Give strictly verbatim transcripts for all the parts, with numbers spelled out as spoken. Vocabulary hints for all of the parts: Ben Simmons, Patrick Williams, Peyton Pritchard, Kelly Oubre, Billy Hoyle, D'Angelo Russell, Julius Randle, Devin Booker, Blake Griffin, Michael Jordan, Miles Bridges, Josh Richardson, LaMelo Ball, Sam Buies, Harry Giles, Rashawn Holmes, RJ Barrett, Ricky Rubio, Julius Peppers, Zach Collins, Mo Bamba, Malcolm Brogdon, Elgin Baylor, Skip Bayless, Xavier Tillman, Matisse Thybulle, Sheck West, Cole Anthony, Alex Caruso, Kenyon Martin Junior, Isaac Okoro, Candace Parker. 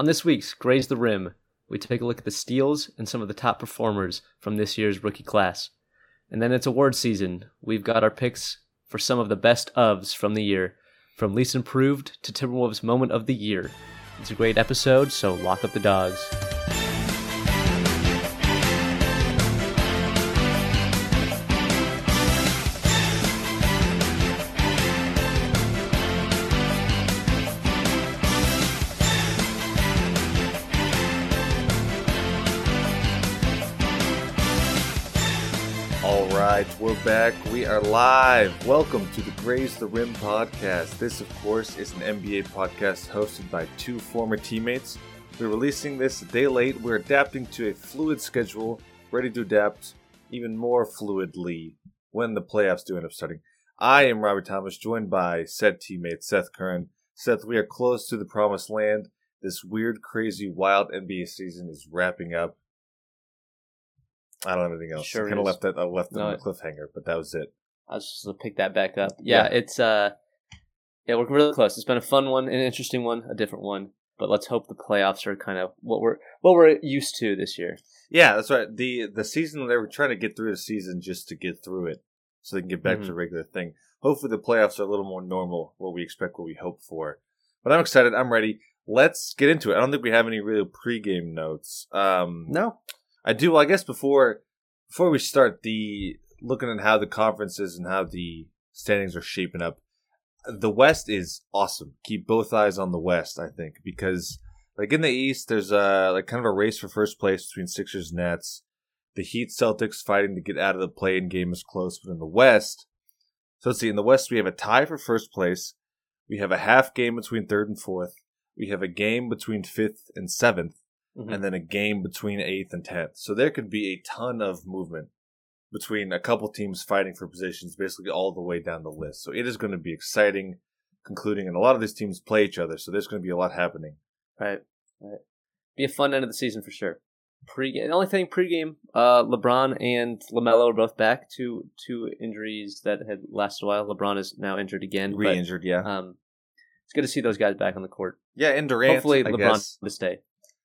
On this week's Graze the Rim, we take a look at the steals and some of the top performers from this year's rookie class. And then it's award season. We've got our picks for some of the best ofs from the year, from least improved to Timberwolves moment of the year. It's a great episode, so lock up the dogs. We're back. We are live. Welcome to the Graze the Rim podcast. This, of course, is an N B A podcast hosted by two former teammates. We're releasing this a day late. We're adapting to a fluid schedule, ready to adapt even more fluidly when the playoffs do end up starting. I am Robert Thomas, joined by said teammate Seth Curran. Seth, we are close to the promised land. This weird, crazy, wild N B A season is wrapping up. I don't have anything else. Sure I kind of left that. I left no, on a cliffhanger, but that was it. I was just gonna pick that back up. Yeah, yeah, it's uh, yeah, we're really close. It's been a fun one, an interesting one, a different one. But let's hope the playoffs are kind of what we're what we're used to this year. Yeah, that's right. the The season they were trying to get through the season just to get through it, so they can get back mm-hmm. to the regular thing. Hopefully, the playoffs are a little more normal, what we expect, what we hope for. But I'm excited. I'm ready. Let's get into it. I don't think we have any real pregame notes. Um, no. I do. Well, I guess before before we start the looking at how the conferences and how the standings are shaping up, the West is awesome. Keep both eyes on the West, I think, because like in the East, there's a like kind of a race for first place between Sixers and Nets. The Heat, Celtics fighting to get out of the play-in game is close, but in the West, so let's see. In the West, we have a tie for first place. We have a half game between third and fourth. We have a game between fifth and seventh. Mm-hmm. And then a game between eighth and tenth. So there could be a ton of movement between a couple teams fighting for positions basically all the way down the list. So it is going to be exciting, concluding, and a lot of these teams play each other, so there's going to be a lot happening. Right, right. Be a fun end of the season for sure. Pre-game, the only thing pregame, uh, LeBron and LaMelo are both back. Two two injuries that had lasted a while. LeBron is now injured again. Re-injured, but, yeah. Um, it's good to see those guys back on the court. Yeah, and Durant, hopefully I LeBron guess. Will stay.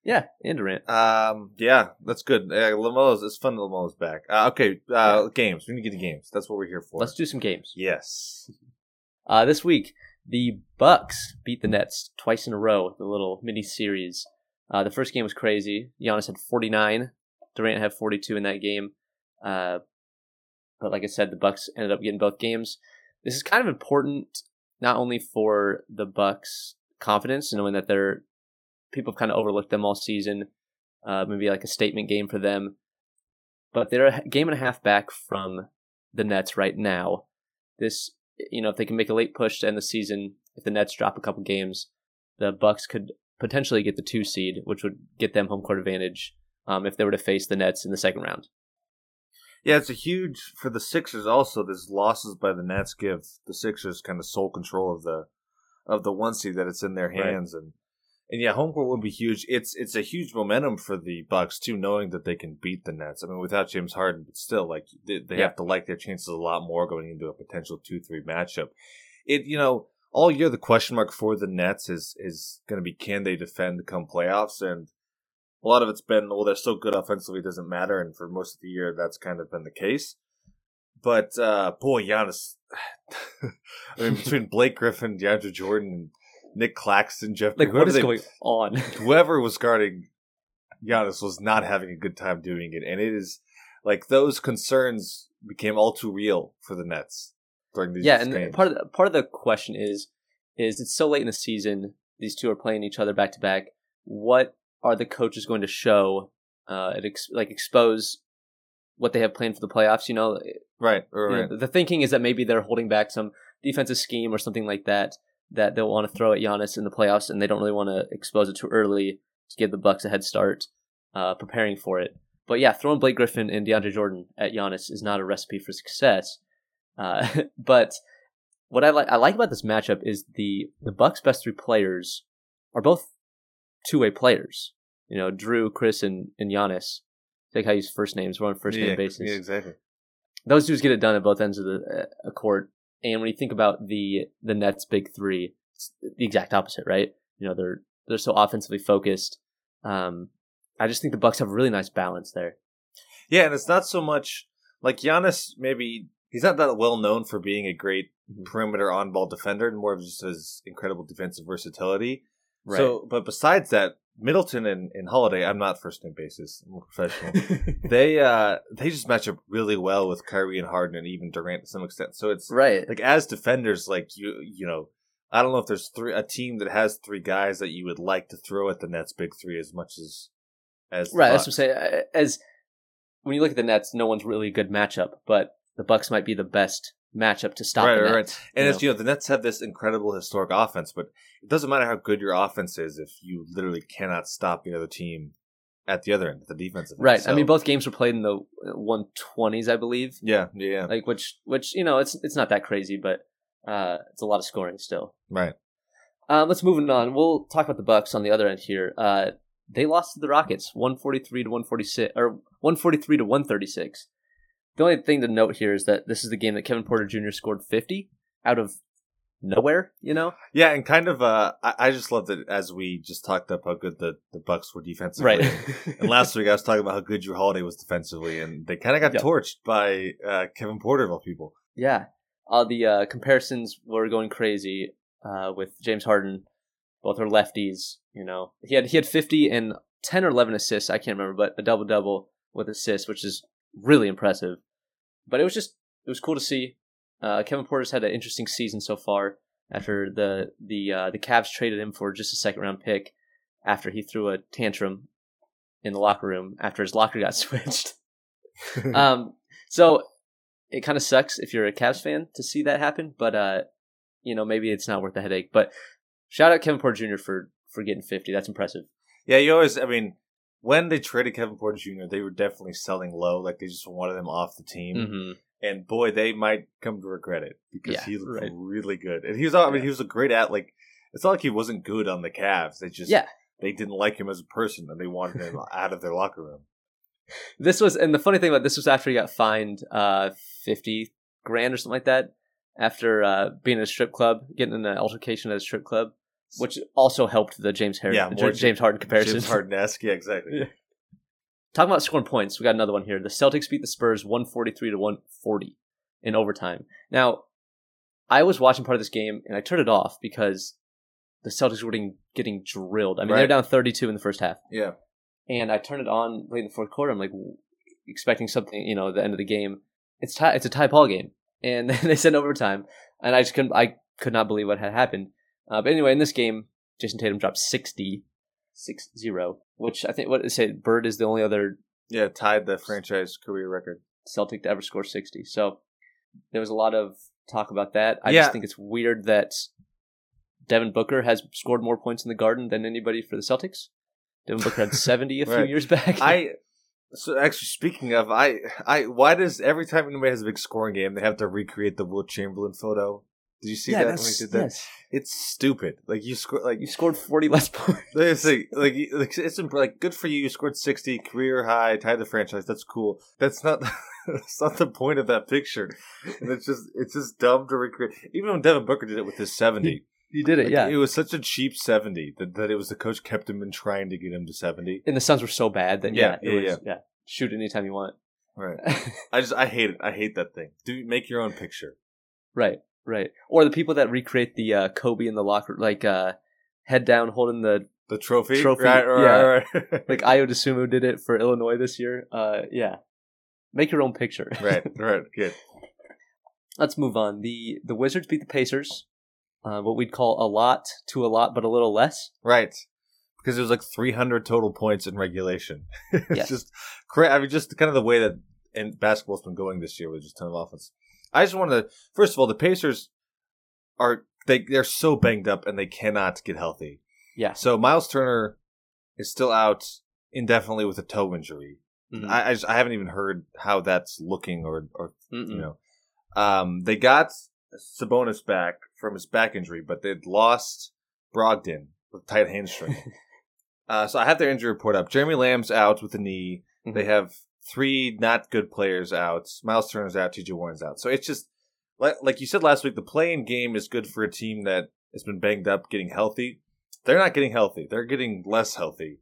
Yeah, and Durant. Um, yeah, that's good. Uh, LaMelo's, it's fun that LaMelo's back. Uh, okay, uh, yeah. Games. We need to get the games. That's what we're here for. Let's do some games. Yes. Uh, this week, the Bucks beat the Nets twice in a row with a little mini-series. Uh, the first game was crazy. Giannis had forty-nine. Durant had forty-two in that game. Uh, but like I said, the Bucks ended up getting both games. This is kind of important, not only for the Bucks' confidence, knowing that they're people have kind of overlooked them all season. Uh, maybe like a statement game for them. But they're a game and a half back from the Nets right now. This, you know, if they can make a late push to end the season, if the Nets drop a couple games, the Bucks could potentially get the two seed, which would get them home court advantage um, if they were to face the Nets in the second round. Yeah, it's a huge, for the Sixers also, this losses by the Nets give the Sixers kind of sole control of the of the one seed that it's in their hands. Right. And And yeah, home court would be huge. It's it's a huge momentum for the Bucks too, knowing that they can beat the Nets. I mean, without James Harden, but still, like they, they yeah. have to like their chances a lot more going into a potential two three matchup. It you know all year the question mark for the Nets is is going to be can they defend come playoffs, and a lot of it's been well they're so good offensively it doesn't matter, and for most of the year that's kind of been the case. But uh, boy, Giannis, I mean between Blake Griffin, DeAndre Jordan, and Nick Claxton, Jeff... Like, what is they, going on? Whoever was guarding Giannis was not having a good time doing it. And it is... Like, those concerns became all too real for the Nets during these yeah, games. Yeah, and part of, the, part of the question is, is it's so late in the season, these two are playing each other back-to-back. What are the coaches going to show, uh, at ex- like, expose what they have planned for the playoffs, you know? Right, right. You know, the thinking is that maybe they're holding back some defensive scheme or something like that, that they'll want to throw at Giannis in the playoffs, and they don't really want to expose it too early to give the Bucks a head start uh, preparing for it. But yeah, throwing Blake Griffin and DeAndre Jordan at Giannis is not a recipe for success. Uh, but what I like I like about this matchup is the, the Bucks' best three players are both two-way players. You know, Drew, Chris, and, and Giannis. I think I use first names. We're on first-name yeah, basis. Yeah, exactly. Those dudes get it done at both ends of the uh, court. And when you think about the the Nets' big three, it's the exact opposite, right? You know, they're They're so offensively focused. Um, I just think the Bucks have a really nice balance there. Yeah, and it's not so much like Giannis. Maybe he's not that well known for being a great perimeter on-ball defender, and more of just his incredible defensive versatility. Right. So, but besides that, Middleton and, and Holiday, I'm not first name basis. I'm a professional. they uh, they just match up really well with Kyrie and Harden, and even Durant to some extent. So it's right. Like as defenders, like you you know, I don't know if there's three a team that has three guys that you would like to throw at the Nets' big three as much as as right. That's what I'm saying. As when you look at the Nets, no one's really a good matchup, but the Bucks might be the best matchup to stop right, the Nets. Right, right. And you it's know? you know, the Nets have this incredible historic offense, but it doesn't matter how good your offense is if you literally cannot stop the other team at the other end, at the defensive right. end. Right. So, I mean, both games were played in the one twenties, I believe. Yeah, yeah. Like which which, you know, it's it's not that crazy, but uh, it's a lot of scoring still. Right. Um, let's move on. We'll talk about the Bucks on the other end here. Uh, they lost to the Rockets one forty-three to one forty-six or one forty-three to one thirty-six. The only thing to note here is that this is the game that Kevin Porter Junior scored fifty out of nowhere, you know? Yeah, and kind of, uh, I, I just loved it as we just talked up how good the, the Bucks were defensively. Right. And last week I was talking about how good Drew Holiday was defensively, and they kind of got yep. torched by uh, Kevin Porter of all people. Yeah. All the uh, comparisons were going crazy uh, with James Harden. Both are lefties, you know. He had, he had fifty and ten or eleven assists, I can't remember, but a double-double with assists, which is really impressive. But it was just, it was cool to see. Uh, Kevin Porter's had an interesting season so far after the the uh, the Cavs traded him for just a second-round pick after he threw a tantrum in the locker room after his locker got switched. um, so it kind of sucks if you're a Cavs fan to see that happen, but, uh, you know, maybe it's not worth the headache. But shout out Kevin Porter Junior for, for getting fifty. That's impressive. Yeah, you always, I mean... When they traded Kevin Porter Junior, they were definitely selling low. Like, they just wanted him off the team. Mm-hmm. And, boy, they might come to regret it because yeah, he looked right. really good. And he was I mean, yeah. he was a great at, like, it's not like he wasn't good on the Cavs. They just, yeah. they didn't like him as a person, and they wanted him out of their locker room. This was, and the funny thing about this was after he got fined uh, fifty grand or something like that after uh, being at a strip club, getting in an altercation at a strip club. Which also helped the James Harden, yeah, more James Harden comparison. James Harden-esque, yeah, exactly. Yeah. Talking about scoring points, we got another one here. The Celtics beat the Spurs one forty-three to one forty in overtime. Now, I was watching part of this game, and I turned it off because the Celtics were getting, getting drilled. I mean, right. They're down thirty-two in the first half. Yeah. And I turned it on late in the fourth quarter. I'm like, expecting something, you know, at the end of the game. It's tie, it's a tie ball game. And then they sent overtime, and I just couldn't, I could not believe what had happened. Uh, but anyway, in this game, Jason Tatum dropped sixty, six zero, which I think, what did it say, Bird is the only other... Yeah, tied the franchise career record. Celtic to ever score sixty. So there was a lot of talk about that. I yeah. just think it's weird that Devin Booker has scored more points in the Garden than anybody for the Celtics. Devin Booker had seventy a right. few years back. I... So actually, speaking of, I, I, why does every time anybody has a big scoring game, they have to recreate the Will Chamberlain photo? Did you see yeah, that when we did that? Yes. It's stupid. Like you scored, like you scored forty less points. It's like, like, like it's imp- like good for you. You scored sixty, career high, tied the franchise. That's cool. That's not, that's not the point of that picture. And it's just, it's just dumb to recreate. Even when Devin Booker did it with his seventy, he, he did it. Like, yeah, it was such a cheap seventy that, that it was the coach kept him in trying to get him to seventy. And the Suns were so bad that yeah, yeah, it yeah, was, yeah. yeah. shoot anytime you want. Right. I just, I hate it. I hate that thing. Do make your own picture. Right. Right. Or the people that recreate the uh, Kobe in the locker, like uh, head down holding the the trophy. trophy. Right, right, yeah. right. right. Like Ayo DeSumo did it for Illinois this year. Uh, yeah. Make your own picture. Right, right. Good. Let's move on. The the Wizards beat the Pacers. Uh, what we'd call a lot to a lot, but a little less. Right. Because it was like three hundred total points in regulation. it's yeah. just cra- I mean, just kind of the way that and basketball's been going this year with just a ton of offense. I just want to, first of all, the Pacers are, they, they're so banged up and they cannot get healthy. Yeah. So Miles Turner is still out indefinitely with a toe injury. Mm-hmm. I I, just, I haven't even heard how that's looking or, or you know. Um, they got Sabonis back from his back injury, but they'd lost Brogdon with tight hamstring. uh, so I have their injury report up. Jeremy Lamb's out with a knee. Mm-hmm. They have three not good players out. Miles Turner's out. T J Warren's out. So it's just, like like you said last week, the play-in game is good for a team that has been banged up, getting healthy. they're not getting healthy. They're getting less healthy.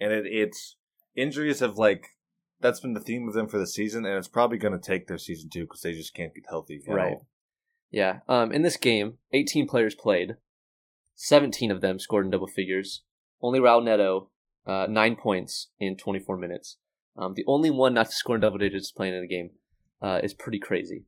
And it, it's injuries have, like, that's been the theme of them for the season, and it's probably going to take their season too because they just can't get healthy at right. all. Yeah. Um, in this game, eighteen players played. seventeen of them scored in double figures. Only Raul Neto, uh, nine points in twenty-four minutes. Um, the only one not to score in double digits playing in a game uh, is pretty crazy.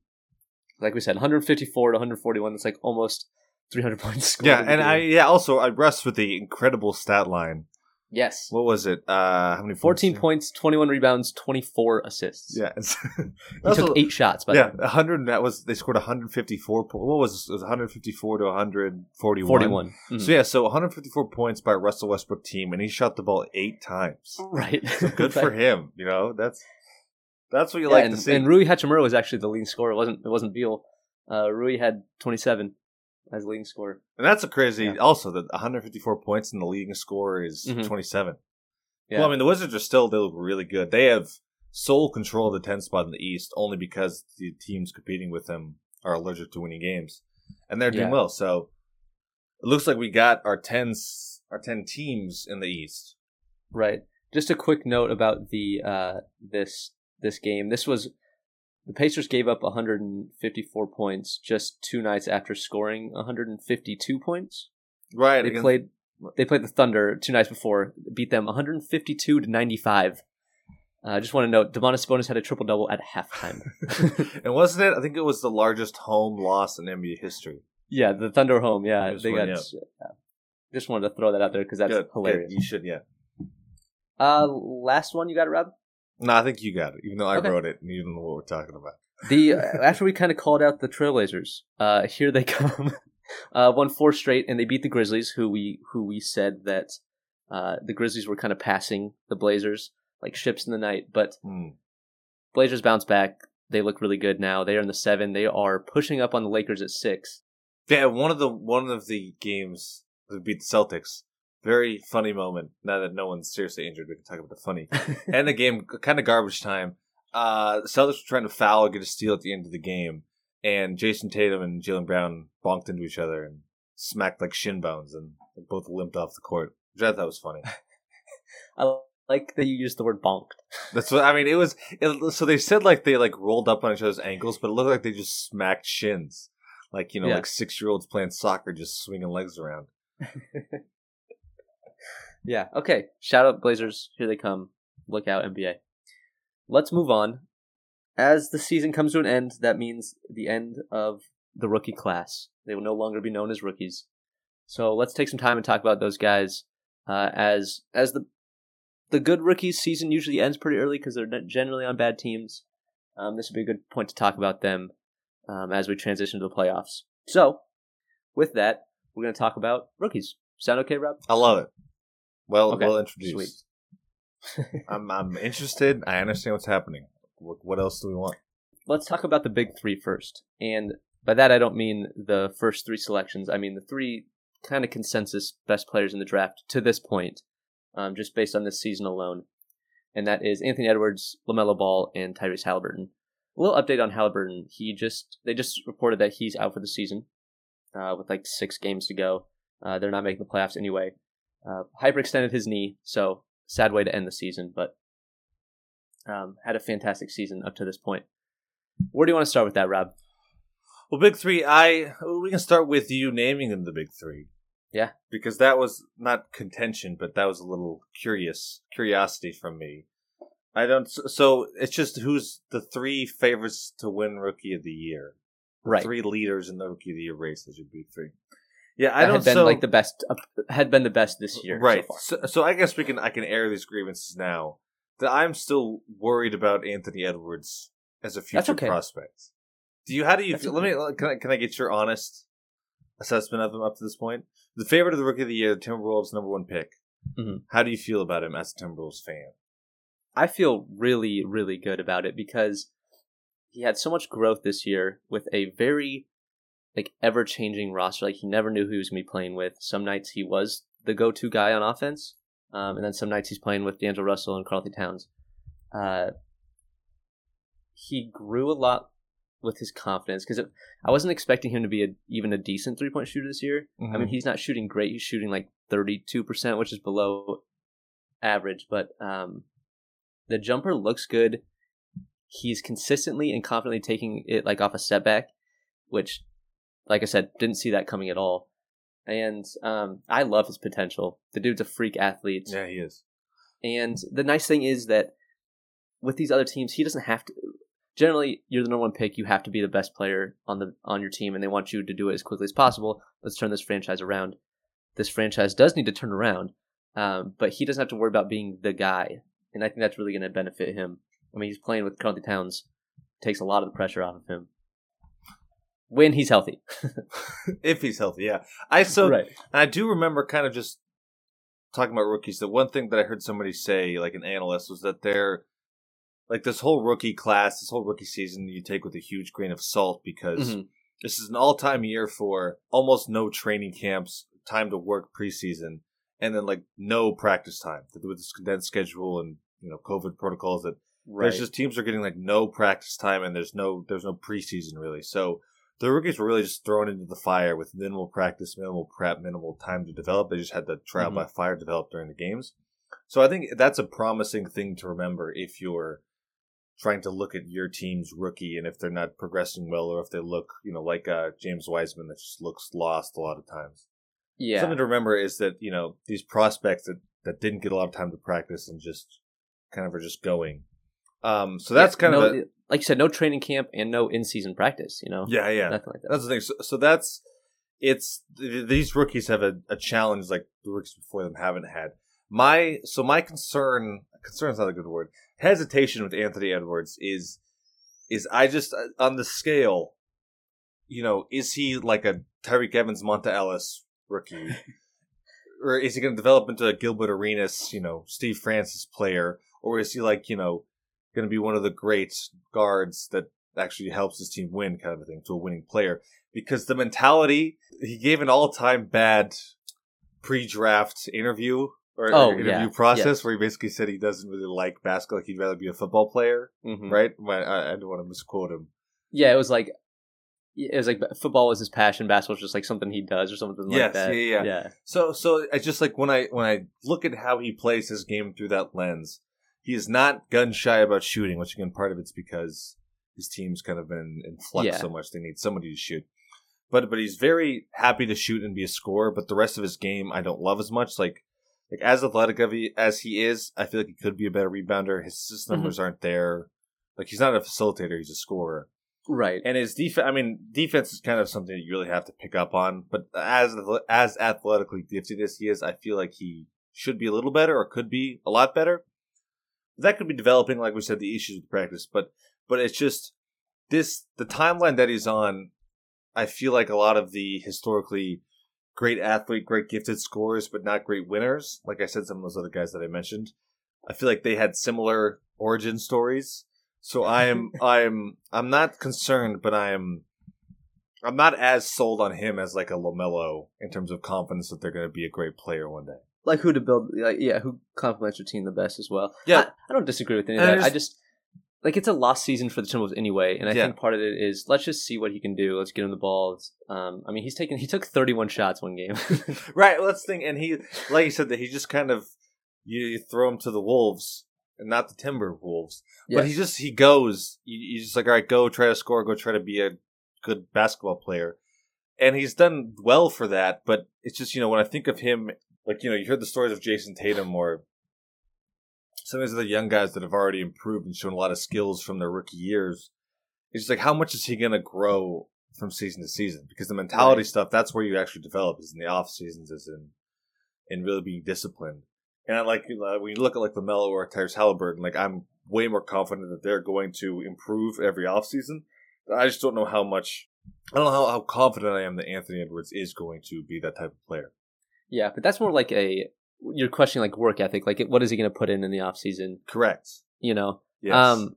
Like we said, one fifty-four to one forty-one. That's like almost three hundred points scored. Yeah, and I yeah also I rest with the incredible stat line. Yes. What was it? Uh, how many? Fourteen points, twenty-one rebounds, twenty-four assists. Yeah, he also took eight shots. By yeah, a hundred. That was they scored one hundred fifty-four. What was it? It was one hundred fifty-four to one hundred forty-one. Forty-one. Mm-hmm. So yeah, so one hundred fifty-four points by Russell Westbrook team, and he shot the ball eight times. Right. So good for him. You know that's that's what you yeah, like and, to see. And Rui Hachimura was actually the leading scorer. It wasn't it wasn't Beal. Uh, Rui had twenty-seven. As leading scorer. And that's a crazy... Yeah. Also, the one fifty-four points and the leading scorer is mm-hmm. twenty-seven. Yeah. Well, I mean, the Wizards are still... They look really good. They have sole control of the tenth spot in the East only because the teams competing with them are allergic to winning games. And they're doing yeah. well. So, it looks like we got our, tens, our ten teams in the East. Right. Just a quick note about the uh, this this game. This was... The Pacers gave up one hundred fifty-four points just two nights after scoring one hundred fifty-two points. Right. They again. played They played the Thunder two nights before, beat them one fifty-two to ninety-five. I uh, just want to note, Domantas Sabonis had a triple-double at halftime. And wasn't it? I think it was the largest home loss in N B A history. Yeah, the Thunder home. Yeah. Just, they got, yeah. just wanted to throw that out there because that's Good. hilarious. You should, yeah. Uh, last one you got, Rob? No, I think you got it, even though I okay. wrote it, and you don't know what we're talking about. the uh, After we kind of called out the Trailblazers, uh, here they come. uh, won four straight, and they beat the Grizzlies, who we who we said that uh, the Grizzlies were kind of passing the Blazers like ships in the night. But mm. Blazers bounce back. They look really good now. They are in the seven. They are pushing up on the Lakers at six. Yeah, one of the one of the games that beat the Celtics. Very funny moment. Now that no one's seriously injured, we can talk about the funny. And the game, kind of garbage time. Uh, the Celtics were trying to foul, get a steal at the end of the game. And Jason Tatum and Jaylen Brown bonked into each other and smacked like shin bones. And they both limped off the court, which I thought was funny. I like that you used the word bonked. That's what I mean. It was it, so they said like they like rolled up on each other's ankles, but it looked like they just smacked shins. Like, you know, yeah. like six-year-olds playing soccer, just swinging legs around. Yeah, okay. Shout out Blazers. Here they come. Look out, N B A. Let's move on. As the season comes to an end, that means the end of the rookie class. They will no longer be known as rookies. So let's take some time and talk about those guys. Uh, as as the the good rookies season usually ends pretty early because they're generally on bad teams. Um, this would be a good point to talk about them um, as we transition to the playoffs. So with that, we're going to talk about rookies. Sound okay, Rob? I love it. Well, okay. well introduced. I'm I'm interested. I understand what's happening. What, what else do we want? Let's talk about the big three first. And by that, I don't mean the first three selections. I mean the three kind of consensus best players in the draft to this point, um, just based on this season alone. And that is Anthony Edwards, LaMelo Ball, and Tyrese Halliburton. A little update on Halliburton. He just they just reported that he's out for the season uh, with like six games to go. Uh, they're not making the playoffs anyway. Uh, hyperextended his knee, so sad way to end the season, but um, had a fantastic season up to this point. Where do you want to start with that, Rob? Well, big three, I we can start with you naming them the big three. Yeah. Because that was not contention, but that was a little curious curiosity from me. I don't. So it's just who's the three favorites to win Rookie of the Year. The right. Three leaders in the Rookie of the Year race is your big three. Yeah, I that don't had been so, like the best uh, had been the best this year. Right. So, so, so I guess we can I can air these grievances now. That I'm still worried about Anthony Edwards as a future okay. prospect. Do you? How do you That's feel? Okay. Let me. Can I? Can I get your honest assessment of him up to this point? The favorite of the Rookie of the Year, the Timberwolves' number one pick. Mm-hmm. How do you feel about him as a Timberwolves fan? I feel really, really good about it because he had so much growth this year with a very. Like ever-changing roster. Like he never knew who he was going to be playing with. Some nights he was the go-to guy on offense, um, and then some nights he's playing with D'Angelo Russell and Karl-Anthony Towns. Uh, he grew a lot with his confidence because I wasn't expecting him to be a, even a decent three-point shooter this year. Mm-hmm. I mean, he's not shooting great. He's shooting like thirty-two percent, which is below average, but um, the jumper looks good. He's consistently and confidently taking it like off a step back, which, like I said, didn't see that coming at all. And um, I love his potential. The dude's a freak athlete. Yeah, he is. And the nice thing is that with these other teams, he doesn't have to. Generally, you're the number one pick. You have to be the best player on the on your team, and they want you to do it as quickly as possible. Let's turn this franchise around. This franchise does need to turn around, um, but he doesn't have to worry about being the guy. And I think that's really going to benefit him. I mean, he's playing with Karl-Anthony Towns. Takes a lot of the pressure off of him. When he's healthy. If he's healthy, yeah. I so right. And I do remember kind of just talking about rookies. The one thing that I heard somebody say, like an analyst, was that they're like this whole rookie class, this whole rookie season you take with a huge grain of salt because mm-hmm. this is an all-time year for almost no training camps, time to work preseason, and then like no practice time with this condensed schedule and, you know, COVID protocols that right. there's just teams are getting like no practice time and there's no there's no preseason really. So the rookies were really just thrown into the fire with minimal practice, minimal prep, minimal time to develop. They just had the trial mm-hmm. by fire develop during the games. So I think that's a promising thing to remember if you're trying to look at your team's rookie and if they're not progressing well or if they look, you know, like uh, James Wiseman that just looks lost a lot of times. Yeah. Something to remember is that, you know, these prospects that, that didn't get a lot of time to practice and just kind of are just going. Um, so that's yeah, kind no, of a, like you said, no training camp and no in-season practice, you know? Yeah, yeah. Nothing like that. That's the thing. So, so that's, it's, th- these rookies have a, a challenge like the rookies before them haven't had. My, so my concern, concern's not a good word, hesitation with Anthony Edwards is, is I just, on the scale, you know, is he like a Tyreek Evans, Monta Ellis rookie? Or is he going to develop into a Gilbert Arenas, you know, Steve Francis player? Or is he like, you know, going to be one of the great guards that actually helps his team win, kind of a thing, to a winning player? Because the mentality, he gave an all-time bad pre-draft interview or oh, interview yeah. process yeah. where he basically said he doesn't really like basketball, like he'd rather be a football player, mm-hmm. right? I, I don't want to misquote him. Yeah, it was like it was like football was his passion, basketball was just like something he does or something yes, like that. Yeah, yeah, yeah. So, so I just like when I when I look at how he plays his game through that lens. He is not gun shy about shooting, which again, part of it's because his team's kind of been in flux yeah. so much; they need somebody to shoot. But but he's very happy to shoot and be a scorer. But the rest of his game, I don't love as much. Like like as athletic as he is, I feel like he could be a better rebounder. His assist numbers mm-hmm. aren't there. Like he's not a facilitator; he's a scorer. Right. And his defense. I mean, defense is kind of something that you really have to pick up on. But as as athletically gifted as he is, I feel like he should be a little better, or could be a lot better. That could be developing, like we said, the issues with practice. But but it's just this the timeline that he's on, I feel like a lot of the historically great athlete, great gifted scorers, but not great winners. Like I said, some of those other guys that I mentioned, I feel like they had similar origin stories. So I am I'm I'm not concerned, but I am I'm not as sold on him as like a LaMelo in terms of confidence that they're gonna be a great player one day. Like who to build, like yeah, who complements your team the best as well. Yeah, I, I don't disagree with any of that. I just, I just like it's a lost season for the Timberwolves anyway, and I yeah. think part of it is let's just see what he can do. Let's get him the ball. Um, I mean, he's taken he took thirty-one shots one game, right? Well, that's the thing, and he like you said that he just kind of you, you throw him to the Wolves and not the Timberwolves, yes. but he just he goes. You just like all right, go try to score, go try to be a good basketball player, and he's done well for that. But it's just you know when I think of him. Like, you know, you heard the stories of Jason Tatum or some of these other young guys that have already improved and shown a lot of skills from their rookie years. It's just like, how much is he going to grow from season to season? Because the mentality right. stuff, that's where you actually develop, is in the off seasons, is in, in really being disciplined. And I like, when you look at like LaMelo or Tyrese Halliburton, like I'm way more confident that they're going to improve every off season. I just don't know how much, I don't know how, how confident I am that Anthony Edwards is going to be that type of player. Yeah, but that's more like a you're questioning like work ethic, like what is he going to put in in the off season? Correct. You know, yes. Um,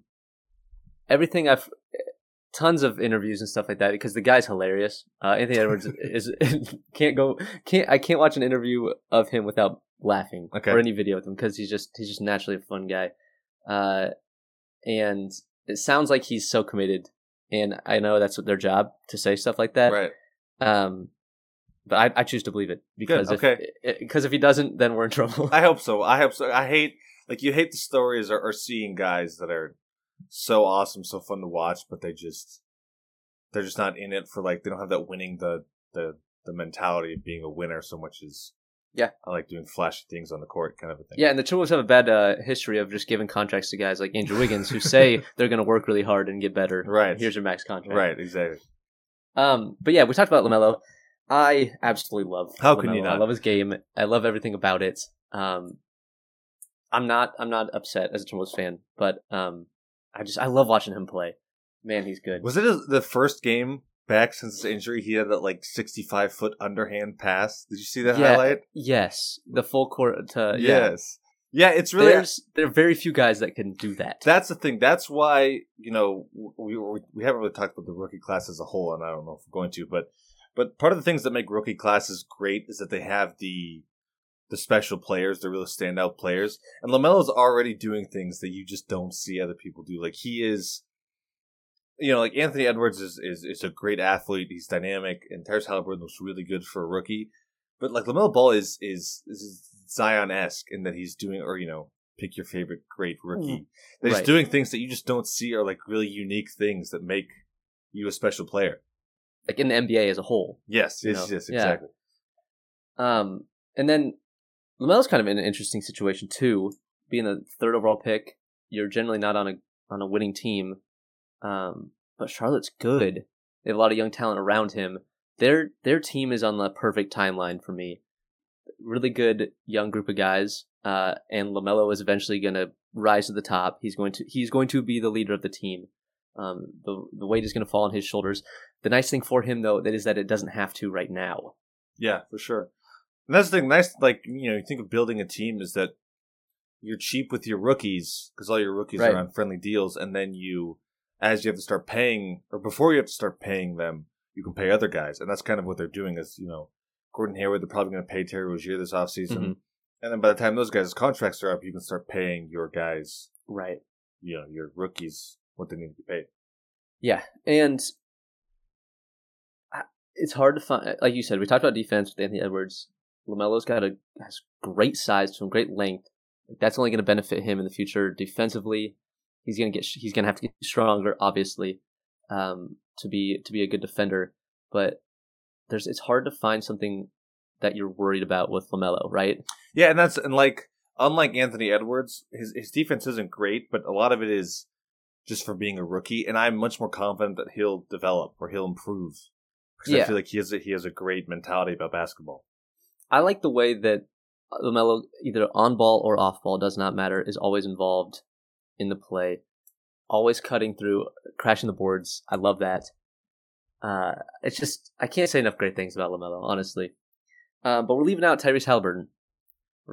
everything I've tons of interviews and stuff like that because the guy's hilarious. Uh, Anthony Edwards is can't go can't I can't watch an interview of him without laughing okay. or any video of him because he's just he's just naturally a fun guy, uh, and it sounds like he's so committed. And I know that's what their job to say stuff like that. Right. Um, But I, I choose to believe it because Good, okay. if, it, 'cause if he doesn't, then we're in trouble. I hope so. I hope so. I hate like you hate the stories or, or seeing guys that are so awesome, so fun to watch, but they just they're just not in it for like they don't have that winning the the, the mentality of being a winner so much as yeah, I like doing flashy things on the court kind of a thing. Yeah, and the Timberwolves have a bad uh, history of just giving contracts to guys like Andrew Wiggins who say they're going to work really hard and get better. Right. Here's your max contract. Right. Exactly. Um. But yeah, we talked about LaMelo. I absolutely love. How LaMelo. Can you not? I love his game. I love everything about it. Um, I'm not. I'm not upset as a Timberwolves fan, but um, I just I love watching him play. Man, he's good. Was it the first game back since his injury? He had that like sixty-five foot underhand pass. Did you see that yeah, highlight? Yes, the full court. Uh, yes. Yeah. yeah, it's really There's, there are very few guys that can do that. That's the thing. That's why you know we we, we haven't really talked about the rookie class as a whole, and I don't know if we're going to, but. But part of the things that make rookie classes great is that they have the the special players, the real standout players. And LaMelo's already doing things that you just don't see other people do. Like he is, you know, like Anthony Edwards is is, is a great athlete. He's dynamic, and Tyrese Halliburton looks really good for a rookie. But like LaMelo Ball is is, is Zion-esque in that he's doing, or you know, pick your favorite great rookie. That he's right. doing things that you just don't see are like really unique things that make you a special player. Like in the N B A as a whole. Yes, yes, know? yes, exactly. Yeah. Um, and then LaMelo's kind of in an interesting situation too, being the third overall pick. You're generally not on a on a winning team, um, but Charlotte's good. They have a lot of young talent around him. Their their team is on the perfect timeline for me. Really good young group of guys, uh, and LaMelo is eventually going to rise to the top. He's going to he's going to be the leader of the team. Um, the the weight is going to fall on his shoulders. The nice thing for him, though, that is that it doesn't have to right now. Yeah, for sure. And that's the thing. Nice, like you know, you think of building a team is that you're cheap with your rookies because all your rookies right. are on friendly deals, and then you, as you have to start paying, or before you have to start paying them, you can pay other guys, and that's kind of what they're doing. Is you know, Gordon Hayward, they're probably going to pay Terry Rozier this offseason, mm-hmm. and then by the time those guys' contracts are up, you can start paying your guys, right? You know, your rookies. What they need to be paid. Yeah, and it's hard to find. Like you said, we talked about defense with Anthony Edwards. LaMelo's got a has great size to him, great length. That's only going to benefit him in the future defensively. He's going to get. He's going to have to get stronger, obviously, um, to be to be a good defender. But there's it's hard to find something that you're worried about with LaMelo, right? Yeah, and that's and like unlike Anthony Edwards, his his defense isn't great, but a lot of it is. Just for being a rookie, and I'm much more confident that he'll develop or he'll improve. Because yeah. I feel like he has a, he has a great mentality about basketball. I like the way that LaMelo, either on ball or off ball, does not matter, is always involved in the play, always cutting through, crashing the boards. I love that. Uh, it's just I can't say enough great things about LaMelo, honestly. Uh, but we're leaving out Tyrese Halliburton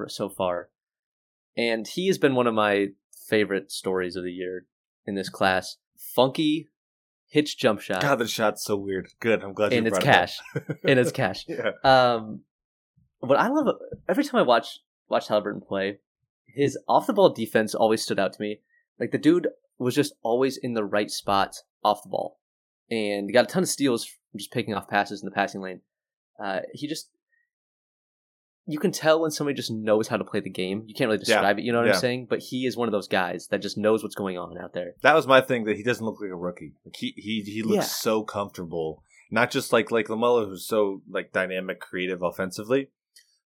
so far, and he has been one of my favorite stories of the year. In this class, funky hitch jump shot. God, the shot's so weird. Good, I'm glad you brought it up. And it's cash. And it's cash. Um, but I love every time I watch watch Halliburton play, his off the ball defense always stood out to me. Like the dude was just always in the right spot off the ball, and he got a ton of steals from just picking off passes in the passing lane. Uh, he just you can tell when somebody just knows how to play the game. You can't really describe yeah. it, you know what yeah. I'm saying? But he is one of those guys that just knows what's going on out there. That was my thing, that he doesn't look like a rookie. Like he, he, he looks yeah. so comfortable. Not just like, like LaMelo, who's so like dynamic, creative offensively,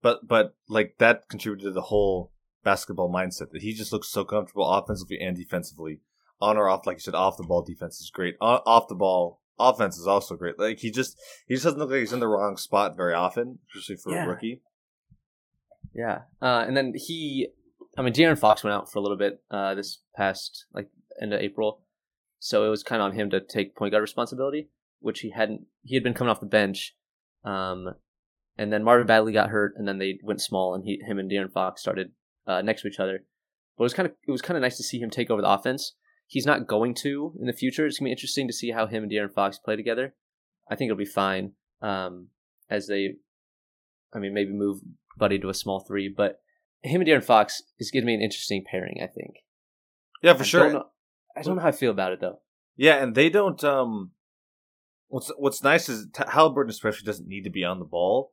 but but like that contributed to the whole basketball mindset, that he just looks so comfortable offensively and defensively. On or off, like you said, off the ball defense is great. O- off the ball offense is also great. Like he just he just doesn't look like he's in the wrong spot very often, especially for yeah. a rookie. Yeah, uh, and then he, I mean, De'Aaron Fox went out for a little bit uh, this past, like, end of April, so it was kind of on him to take point guard responsibility, which he hadn't, he had been coming off the bench, um, and then Marvin Bagley got hurt, and then they went small, and he, him and De'Aaron Fox started uh, next to each other, but it was kind of, it was kind of nice to see him take over the offense. He's not going to in the future. It's going to be interesting to see how him and De'Aaron Fox play together. I think it'll be fine um, as they, I mean, maybe move Buddy to a small three, but him and De'Aaron Fox is going to be an interesting pairing, I think. Yeah, for I sure. Don't know, I don't know how I feel about it, though. Yeah, and they don't, um, What's What's nice is T- Halliburton especially doesn't need to be on the ball.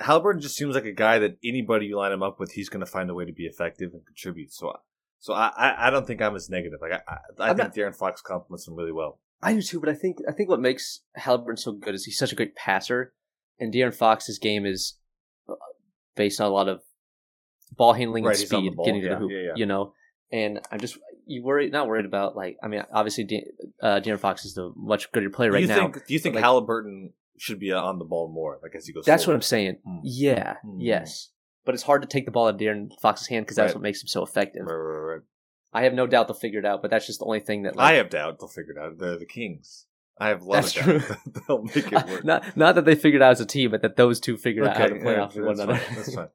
Halliburton just seems like a guy that anybody you line him up with, he's going to find a way to be effective and contribute. So, I, so I, I don't think I'm as negative. Like I, I, I think not, De'Aaron Fox compliments him really well. I do too, but I think I think what makes Halliburton so good is he's such a great passer, and De'Aaron Fox's game is based on a lot of ball handling right, and speed, getting yeah, to the hoop. Yeah, yeah. You know, and I'm just you worry not worried about like I mean obviously De, uh, De'Aaron Fox is the much greater player right do you now. Think, do you think like, Halliburton should be on the ball more, like as he goes? That's forward. What I'm saying. Mm. Yeah, mm. yes. But it's hard to take the ball out of De'Aaron Fox's hand because that's right. what makes him so effective. Right, right, right. I have no doubt they'll figure it out, but that's just the only thing that... Like, I have doubt they'll figure it out. They're the Kings. I have a lot that's of doubt that they'll make it work. Not, not that they figured out as a team, but that those two figured okay, out how to play yeah, off one another. Fine, that's fine.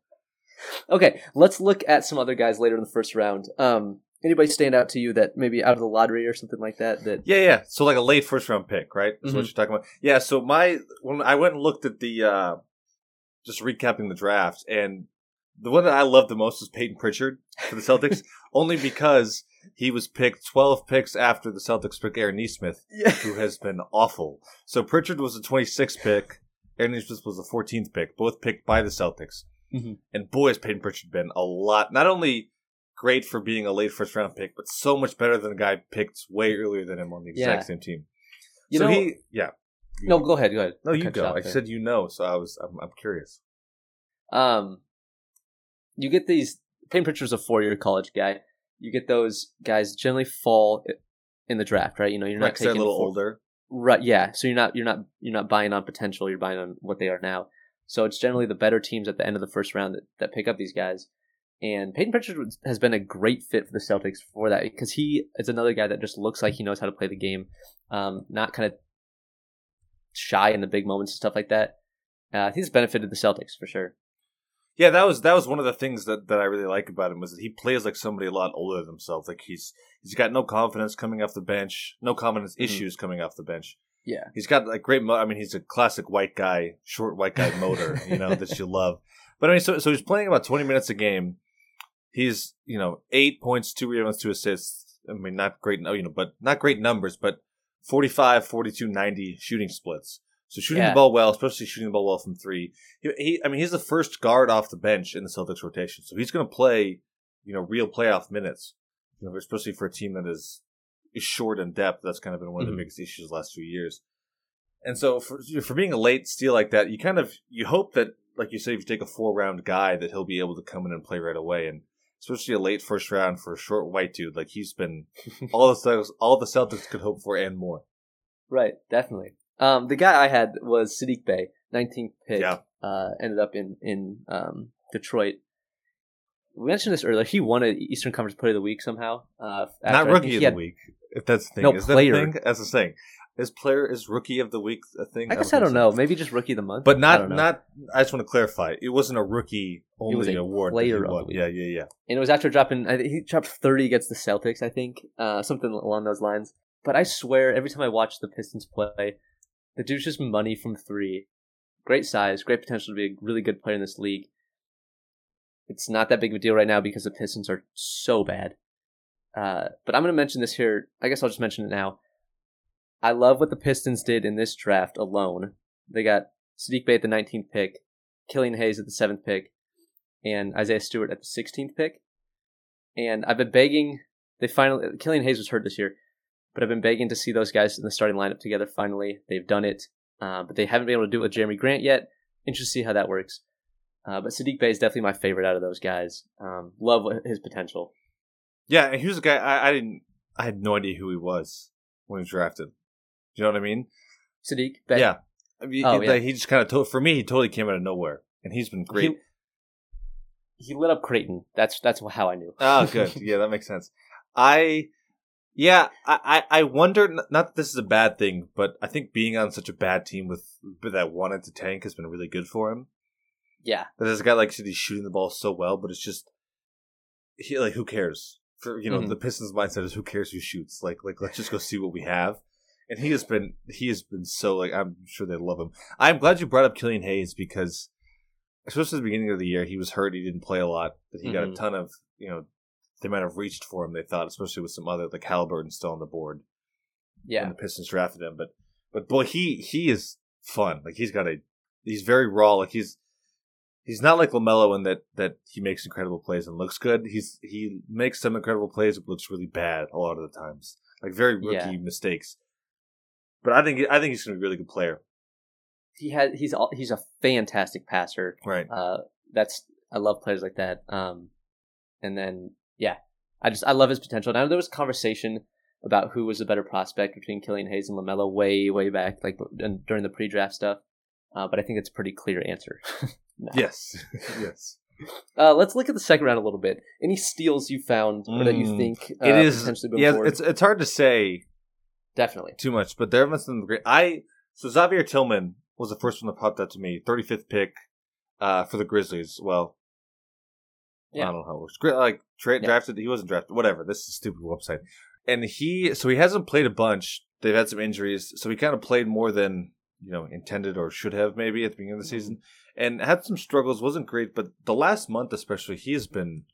Okay, let's look at some other guys later in the first round. Um, anybody stand out to you that maybe out of the lottery or something like that? that... Yeah, yeah. So like a late first round pick, right? That's mm-hmm. what you're talking about. Yeah, so my when I went and looked at the... Uh, just recapping the draft, and... The one that I love the most is Peyton Pritchard for the Celtics, only because he was picked twelve picks after the Celtics picked Aaron Neesmith, yeah. who has been awful. So Pritchard was the twenty-sixth pick. Aaron Neesmith was the fourteenth pick, both picked by the Celtics. Mm-hmm. And boy, has Peyton Pritchard been a lot, not only great for being a late first-round pick, but so much better than the guy picked way earlier than him on the exact yeah. same team. You so know, he, yeah. No, go ahead, go ahead. No, you go. I said you know, so I was, I'm, I'm curious. Um... You get these – Peyton Pritchard's a four-year college guy. You get those guys generally fall in the draft, right? You know, you're not right, taking – a little four, older. Right, yeah. So you're not you're not, you're not, not buying on potential. You're buying on what they are now. So it's generally the better teams at the end of the first round that, that pick up these guys. And Peyton Pritchard has been a great fit for the Celtics for that because he is another guy that just looks like he knows how to play the game, um, not kind of shy in the big moments and stuff like that. Uh, he's benefited the Celtics for sure. Yeah, that was that was one of the things that, that I really like about him was that he plays like somebody a lot older than himself. Like he's he's got no confidence coming off the bench, no confidence mm-hmm. issues coming off the bench. Yeah, he's got like great. Mo- I mean, he's a classic white guy, short white guy motor, you know, that you love. But I mean, so so he's playing about twenty minutes a game. He's you know eight points, two rebounds, two assists. I mean, not great, you know, but not great numbers, but forty-five, forty-two, ninety shooting splits. So shooting yeah. the ball well, especially shooting the ball well from three. He, he, I mean, he's the first guard off the bench in the Celtics rotation, so he's going to play, you know, real playoff minutes. You know, especially for a team that is is short in depth. That's kind of been one mm-hmm. of the biggest issues the last few years. And so for for being a late steal like that, you kind of you hope that, like you said, if you take a four round guy, that he'll be able to come in and play right away. And especially a late first round for a short white dude, like he's been all the Celtics, all the Celtics could hope for and more. Right, definitely. Um, the guy I had was Sadiq Bey, nineteenth pick, yeah. uh, ended up in, in um, Detroit. We mentioned this earlier. He won an Eastern Conference Player of the Week somehow. Uh, Not Rookie of the Week, if that's the thing. No, is player. That a thing? That's the thing. Is player is Rookie of the Week a thing? I guess I don't, I don't know. Maybe just Rookie of the Month. But not I not. I just want to clarify. It wasn't a rookie only it was a award. Player of the Week. Yeah, yeah, yeah. And it was after dropping. I think he dropped thirty against the Celtics. I think uh, something along those lines. But I swear, every time I watch the Pistons play, the dude's just money from three. Great size, great potential to be a really good player in this league. It's not that big of a deal right now because the Pistons are so bad. Uh, but I'm going to mention this here. I guess I'll just mention it now. I love what the Pistons did in this draft alone. They got Sadiq Bey at the nineteenth pick, Killian Hayes at the seventh pick, and Isaiah Stewart at the sixteenth pick. And I've been begging. They finally. Killian Hayes was hurt this year. But I've been begging to see those guys in the starting lineup together finally. They've done it, uh, but they haven't been able to do it with Jeremy Grant yet. Interesting to see how that works. Uh, but Sadiq Bey is definitely my favorite out of those guys. Um, love his potential. Yeah, and here's a guy I, I didn't. I had no idea who he was when he was drafted. Do you know what I mean? Sadiq Bey. Yeah. I mean, oh, it, yeah. Like, he just kind of told, for me, he totally came out of nowhere, and he's been great. He, he lit up Creighton. That's that's how I knew. Oh, good. Yeah, that makes sense. I. Yeah, I, I wonder, not that this is a bad thing, but I think being on such a bad team with that wanted to tank has been really good for him. Yeah. That this guy, like, he's shooting the ball so well, but it's just, he, like, who cares? For You know, mm-hmm. the Pistons' mindset is who cares who shoots? Like, like let's just go see what we have. And he has been, he has been so, like, I'm sure they love him. I'm glad you brought up Killian Hayes because, especially at the beginning of the year, he was hurt, he didn't play a lot, but he mm-hmm. got a ton of, you know, they might have reached for him, they thought, especially with some other, like Halliburton still on the board. Yeah. And the Pistons drafted him. But But boy, he he is fun. Like he's got a he's very raw. Like he's he's not like LaMelo in that that he makes incredible plays and looks good. He's he makes some incredible plays but looks really bad a lot of the times. Like very rookie yeah. mistakes. But I think I think he's going to be a really good player. He has he's he's a fantastic passer. Right. Uh, that's I love players like that. Um, and then yeah, I just I love his potential. And I know there was conversation about who was a better prospect between Killian Hayes and LaMelo way, way back, like during the pre-draft stuff. Uh, but I think it's a pretty clear answer. No. Yes, yes. Uh, let's look at the second round a little bit. Any steals you found mm. or that you think uh, it is potentially been yeah, forward? It's it's hard to say. Definitely too much, but there must have been great. I so Xavier Tillman was the first one that popped out to me, thirty-fifth pick uh, for the Grizzlies. Well, yeah. I don't know how it works. Like tra- yeah. drafted, he wasn't drafted. Whatever. This is a stupid website. And he, so he hasn't played a bunch. They've had some injuries, so he kind of played more than, you know, intended or should have maybe at the beginning of the mm-hmm. season, and had some struggles. Wasn't great, but the last month especially, he has been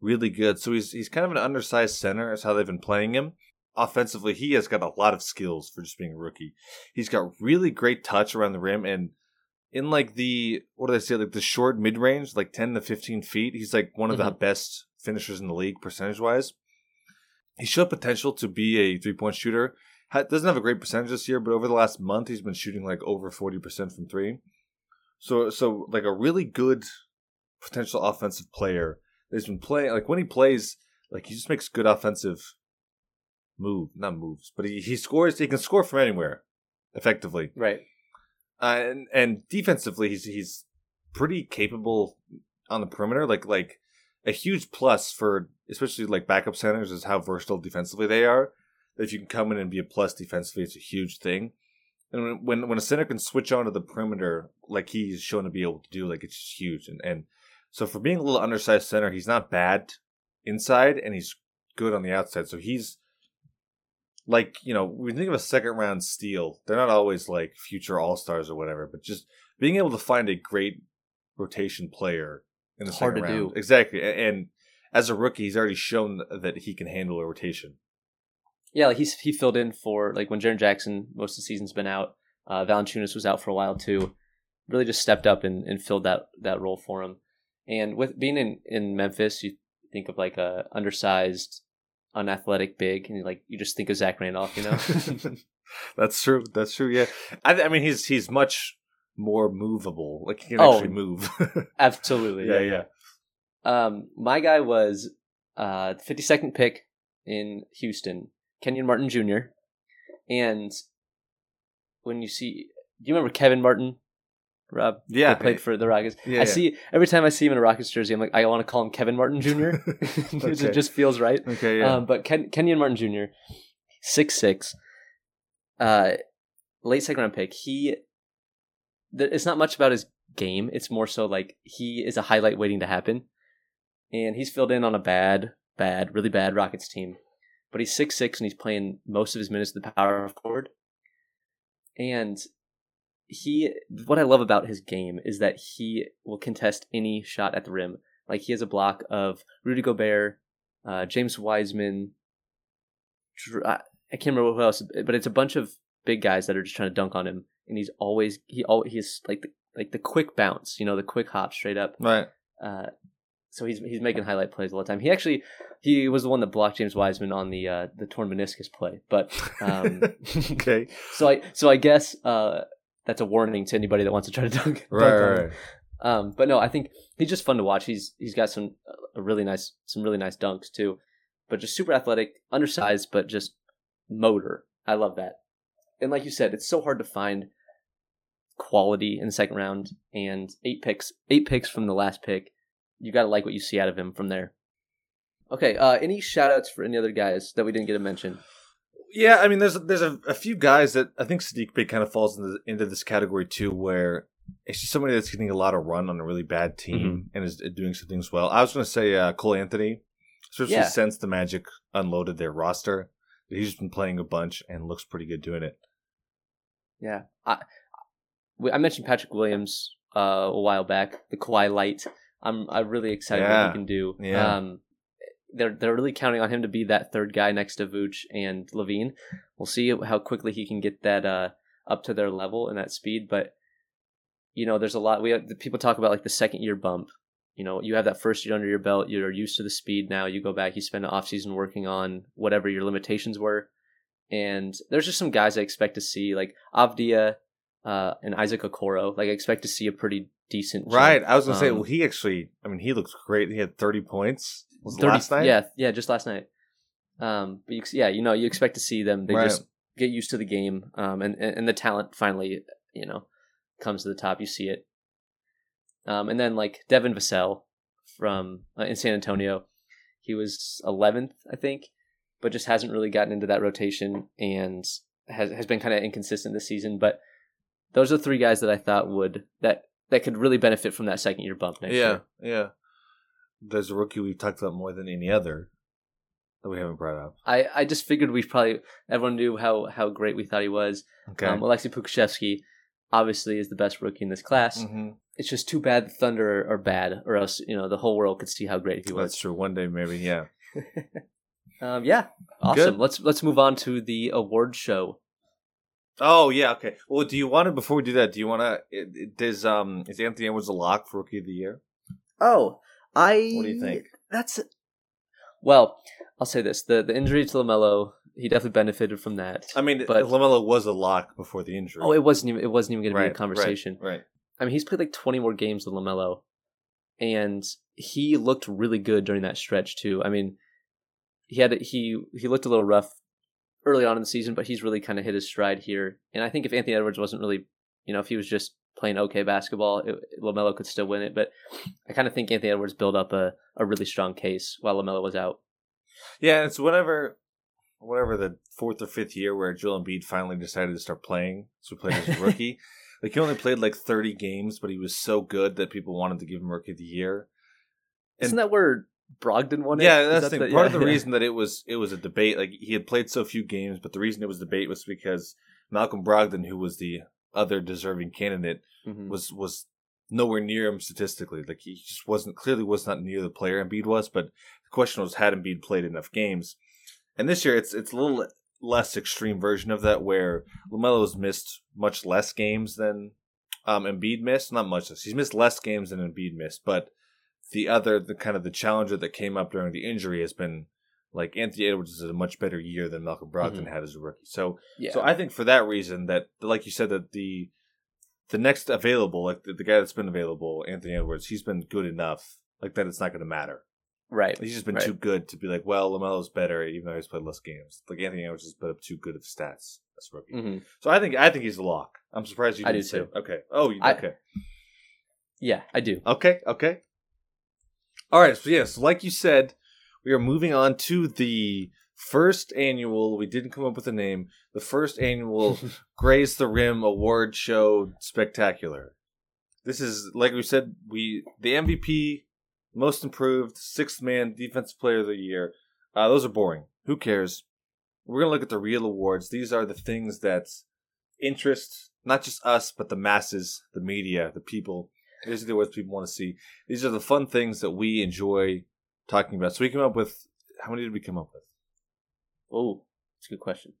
really good. So he's he's kind of an undersized center, is how they've been playing him. Offensively, he has got a lot of skills for just being a rookie. He's got really great touch around the rim, and in like the what do they say, like the short mid range, like ten to fifteen feet, he's like one mm-hmm. of the best finishers in the league percentage wise. He showed potential to be a three-point shooter. Doesn't have a great percentage this year, but over the last month, he's been shooting like over forty percent from three. So, so like a really good potential offensive player. He's been playing, like when he plays, like he just makes good offensive move, not moves, but he, he scores. He can score from anywhere, effectively. Right. Uh, and and defensively, he's he's pretty capable on the perimeter. Like like. A huge plus for, especially like backup centers, is how versatile defensively they are. If you can come in and be a plus defensively, it's a huge thing. And when when a center can switch onto the perimeter, like he's shown to be able to do, like it's just huge. And and so for being a little undersized center, he's not bad inside, and he's good on the outside. So he's like, you know, we think of a second round steal. They're not always like future all-stars or whatever, but just being able to find a great rotation player in the second round. Hard to do. Exactly. And as a rookie, he's already shown that he can handle a rotation. Yeah, like he's, he filled in for, like when Jaren Jackson, most of the season's been out, uh, Valanciunas was out for a while too, really just stepped up and, and filled that, that role for him. And with being in, in Memphis, you think of like a undersized, unathletic big, and like you just think of Zach Randolph, you know? That's true. That's true, yeah. I, I mean, he's he's much... more movable, like he can oh, actually move. Absolutely. yeah, yeah yeah um my guy was uh the fifty-second pick in Houston, Kenyon Martin Junior And when you see, do you remember Kevin Martin, Rob? Yeah, he played for the Rockets. Yeah, I yeah. see every time I see him in a Rockets jersey, I'm like, I want to call him Kevin Martin Junior Okay. It just feels right. Okay, yeah. Um, but Ken- Kenyon Martin Junior, six six, uh late second round pick. He It's not much about his game. It's more so like he is a highlight waiting to happen. And he's filled in on a bad, bad, really bad Rockets team. But he's six six and he's playing most of his minutes at the power forward. And he, what I love about his game is that he will contest any shot at the rim. Like he has a block of Rudy Gobert, uh, James Wiseman. I can't remember who else, but it's a bunch of big guys that are just trying to dunk on him. And he's always he always he's like the, like the quick bounce, you know, the quick hop straight up. Right. Uh, so he's he's making highlight plays all the time. He actually he was the one that blocked James Wiseman on the uh, the torn meniscus play. But um, okay. So I so I guess uh, that's a warning to anybody that wants to try to dunk. Right. Dunk right. Um, but no, I think he's just fun to watch. He's he's got some a really nice some really nice dunks too. But just super athletic, undersized, but just motor. I love that. And like you said, it's so hard to find quality in the second round, and eight picks eight picks from the last pick, you gotta like what you see out of him from there. Okay, uh any shout outs for any other guys that we didn't get to mention? Yeah, I mean there's there's a, a few guys that I think Sadiq Bey kind of falls into, into this category too, where it's just somebody that's getting a lot of run on a really bad team mm-hmm. and is doing some things well. I was gonna say uh Cole Anthony, especially yeah. since the Magic unloaded their roster. He's been playing a bunch and looks pretty good doing it. Yeah, I I mentioned Patrick Williams uh, a while back, the Kawhi Light. I'm I'm really excited yeah. what he can do. Yeah. Um, they're they're really counting on him to be that third guy next to Vooch and Levine. We'll see how quickly he can get that uh, up to their level and that speed. But, you know, there's a lot, we have, people talk about like the second year bump. You know, you have that first year under your belt, you're used to the speed now, you go back, you spend the offseason working on whatever your limitations were. And there's just some guys I expect to see, like Avdia uh, and Isaac Okoro. Like, I expect to see a pretty decent jump. Right. I was going to um, say, well, he actually, I mean, he looks great. He had thirty points was it thirty, last night. Yeah, yeah, just last night. Um, but you, yeah, you know, you expect to see them. They right. just get used to the game. Um, and, and, and the talent finally, you know, comes to the top. You see it. Um, and then like Devin Vassell from uh, in San Antonio, he was eleventh, I think, but just hasn't really gotten into that rotation and has has been kind of inconsistent this season. But those are the three guys that I thought would that that could really benefit from that second year bump next yeah, year. Yeah, yeah. There's a rookie we've talked about more than any other that we haven't brought up. I, I just figured we probably everyone knew how how great we thought he was. Okay, um, Alexei Pokusevsky obviously is the best rookie in this class. Mm-hmm. It's just too bad the Thunder are bad, or else, you know, the whole world could see how great he was. That's true. One day, maybe, yeah. um, yeah, awesome. Good. Let's let's move on to the award show. Oh yeah, okay. Well, do you want to? Before we do that, do you want to? Does um is Anthony Edwards a lock for Rookie of the Year? Oh, I. What do you think? That's. Well, I'll say this: the the injury to LaMelo. He definitely benefited from that. I mean, but LaMelo was a lock before the injury. Oh, it wasn't even it wasn't even going right, to be a conversation. Right. right. I mean, he's played like twenty more games than LaMelo, and he looked really good during that stretch too. I mean, he had he he looked a little rough early on in the season, but he's really kind of hit his stride here. And I think if Anthony Edwards wasn't really, you know, if he was just playing okay basketball, it, LaMelo could still win it. But I kind of think Anthony Edwards built up a, a really strong case while LaMelo was out. Yeah, it's whatever. Whatever the fourth or fifth year where Joel Embiid finally decided to start playing, so he played as a rookie. Like he only played like thirty games, but he was so good that people wanted to give him Rookie of the Year. And isn't that where Brogdon won it? Yeah, that's that the thing. The, Part yeah, of the yeah. reason that it was it was a debate, like he had played so few games, but the reason it was a debate was because Malcolm Brogdon, who was the other deserving candidate, mm-hmm. was was nowhere near him statistically. Like he just wasn't clearly was not near the player Embiid was. But the question was, had Embiid played enough games? And this year, it's it's a little less extreme version of that, where LaMelo's missed much less games than um, Embiid missed. Not much less. He's missed less games than Embiid missed. But the other, the kind of the challenger that came up during the injury has been, like, Anthony Edwards is a much better year than Malcolm Brogdon mm-hmm. had as a rookie. So, yeah. so I think for that reason, that like you said, that the the next available, like the, the guy that's been available, Anthony Edwards, he's been good enough, like that it's not going to matter. Right. He's just been right. too good to be like, well, LaMelo's better, even though he's played less games. Like, Anthony Edwards has put up too good of stats as a rookie. Mm-hmm. So I think I think he's a lock. I'm surprised you didn't I do say too. Okay. Oh, you, I, okay. Yeah, I do. Okay, okay. All right, so yes, yeah, so like you said, we are moving on to the first annual, we didn't come up with a name, the first annual Graze the Rim Award Show Spectacular. This is, like we said, we the M V P... Most Improved, Sixth Man, Defensive Player of the Year. Uh, those are boring. Who cares? We're going to look at the real awards. These are the things that interest not just us, but the masses, the media, the people. These are the awards people want to see. These are the fun things that we enjoy talking about. So we came up with, how many did we come up with? Oh, that's a good question.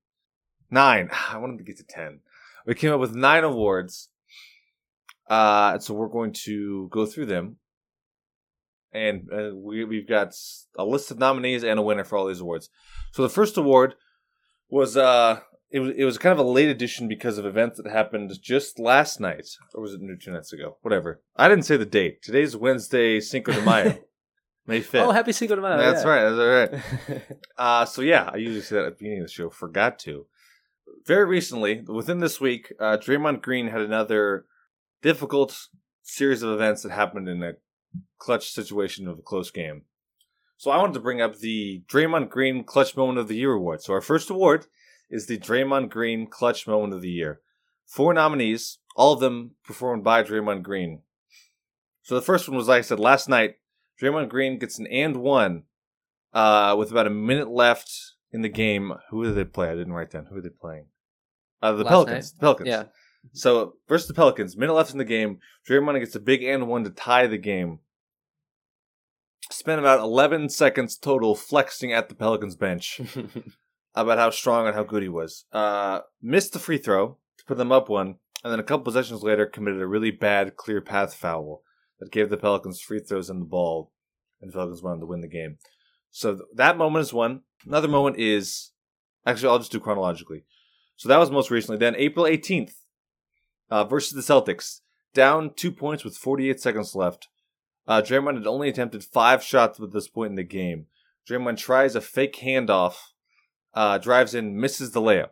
Nine. I wanted to get to ten. We came up with nine awards. Uh, so we're going to go through them. And uh, we, we've got a list of nominees and a winner for all these awards. So the first award was uh, it was it was kind of a late edition because of events that happened just last night, or was it two nights ago? Whatever. I didn't say the date. Today's Wednesday, Cinco de Mayo, May fifth. Oh, happy Cinco de Mayo! That's yeah. right. That's all right. uh, so yeah, I usually say that at the beginning of the show. Forgot to. Very recently, within this week, uh, Draymond Green had another difficult series of events that happened in a clutch situation of a close game. So I wanted to bring up the Draymond Green Clutch Moment of the Year award. So our first award is the Draymond Green Clutch Moment of the Year. Four nominees, all of them performed by Draymond Green. So the first one was, like I said, last night, Draymond Green gets an and one uh, with about a minute left in the game. Who did they play? I didn't write down. Who were they playing? Uh, the last Pelicans. The Pelicans. Yeah. So versus the Pelicans, minute left in the game, Draymond gets a big and one to tie the game. Spent about eleven seconds total flexing at the Pelicans bench about how strong and how good he was. Uh, missed the free throw, to put them up one, and then a couple possessions later committed a really bad clear path foul that gave the Pelicans free throws and the ball, and the Pelicans wanted to win the game. So that moment is one. Another moment is, actually, I'll just do chronologically. So that was most recently. Then April eighteenth uh, versus the Celtics. Down two points with forty-eight seconds left. Uh, Draymond had only attempted five shots at this point in the game. Draymond tries a fake handoff, uh, drives in, misses the layup,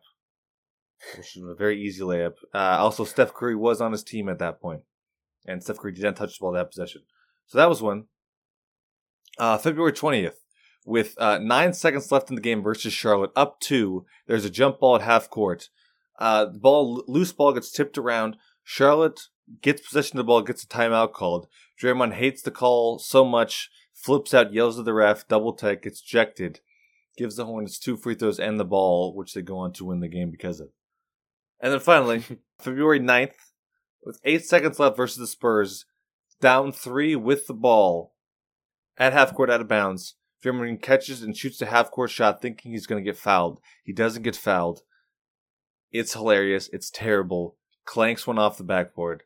which is a very easy layup. Uh, also, Steph Curry was on his team at that point, and Steph Curry did not touch the ball that possession. So that was one. Uh, February twentieth. With uh, nine seconds left in the game versus Charlotte, up two, there's a jump ball at half court. Uh, the ball, loose ball gets tipped around. Charlotte gets possession of the ball, gets a timeout called. Draymond hates the call so much, flips out, yells at the ref, double tech, gets ejected, gives the Hornets two free throws and the ball, which they go on to win the game because of. And then finally, February ninth, with eight seconds left versus the Spurs, down three with the ball at half court, out of bounds. Draymond Green catches and shoots a half-court shot thinking he's going to get fouled. He doesn't get fouled. It's hilarious. It's terrible. Clanks went off the backboard.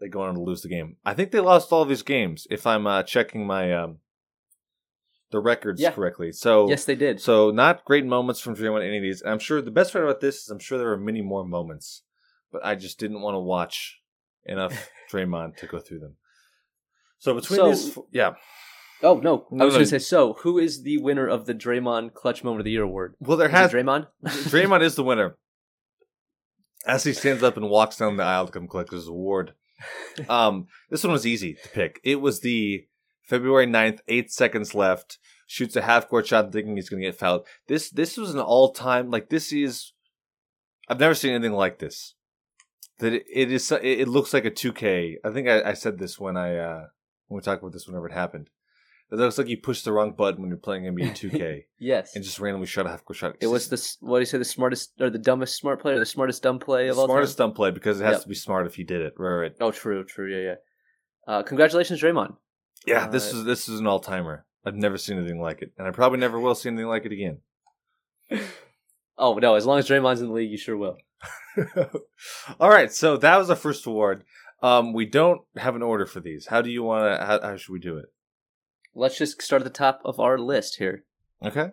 They go on to lose the game. I think they lost all of these games, if I'm uh, checking my um, the records yeah. correctly. So yes, they did. So not great moments from Draymond in any of these. And I'm sure the best part about this is I'm sure there are many more moments, but I just didn't want to watch enough Draymond to go through them. So between so, these... Yeah. Oh, no. no. I was no. going to say, so, who is the winner of the Draymond Clutch Moment of the Year award? Well, there is has... Draymond? Draymond is the winner. As he stands up and walks down the aisle to come collect his award. Um, this one was easy to pick. It was the February ninth, eight seconds left, shoots a half-court shot thinking he's going to get fouled. This this was an all-time, like, this is, I've never seen anything like this. That it, it is. It looks like a two K. I think I, I said this when I uh, when we talked about this whenever it happened. It looks like you pushed the wrong button when you're playing N B A two K. Yes. And just randomly shot a half-court shot. It was the, what do you say, the smartest, or the dumbest smart play, or the smartest dumb play of all time? Smartest dumb play, because it has yep. to be smart if you did it. Right, right. Oh, true, true, yeah, yeah. Uh, congratulations, Draymond. Yeah, uh, this is this is an all-timer. I've never seen anything like it, and I probably never will see anything like it again. Oh, no, as long as Draymond's in the league, you sure will. All right, so that was our first award. Um, we don't have an order for these. How do you want to, how, how should we do it? Let's just start at the top of our list here. Okay.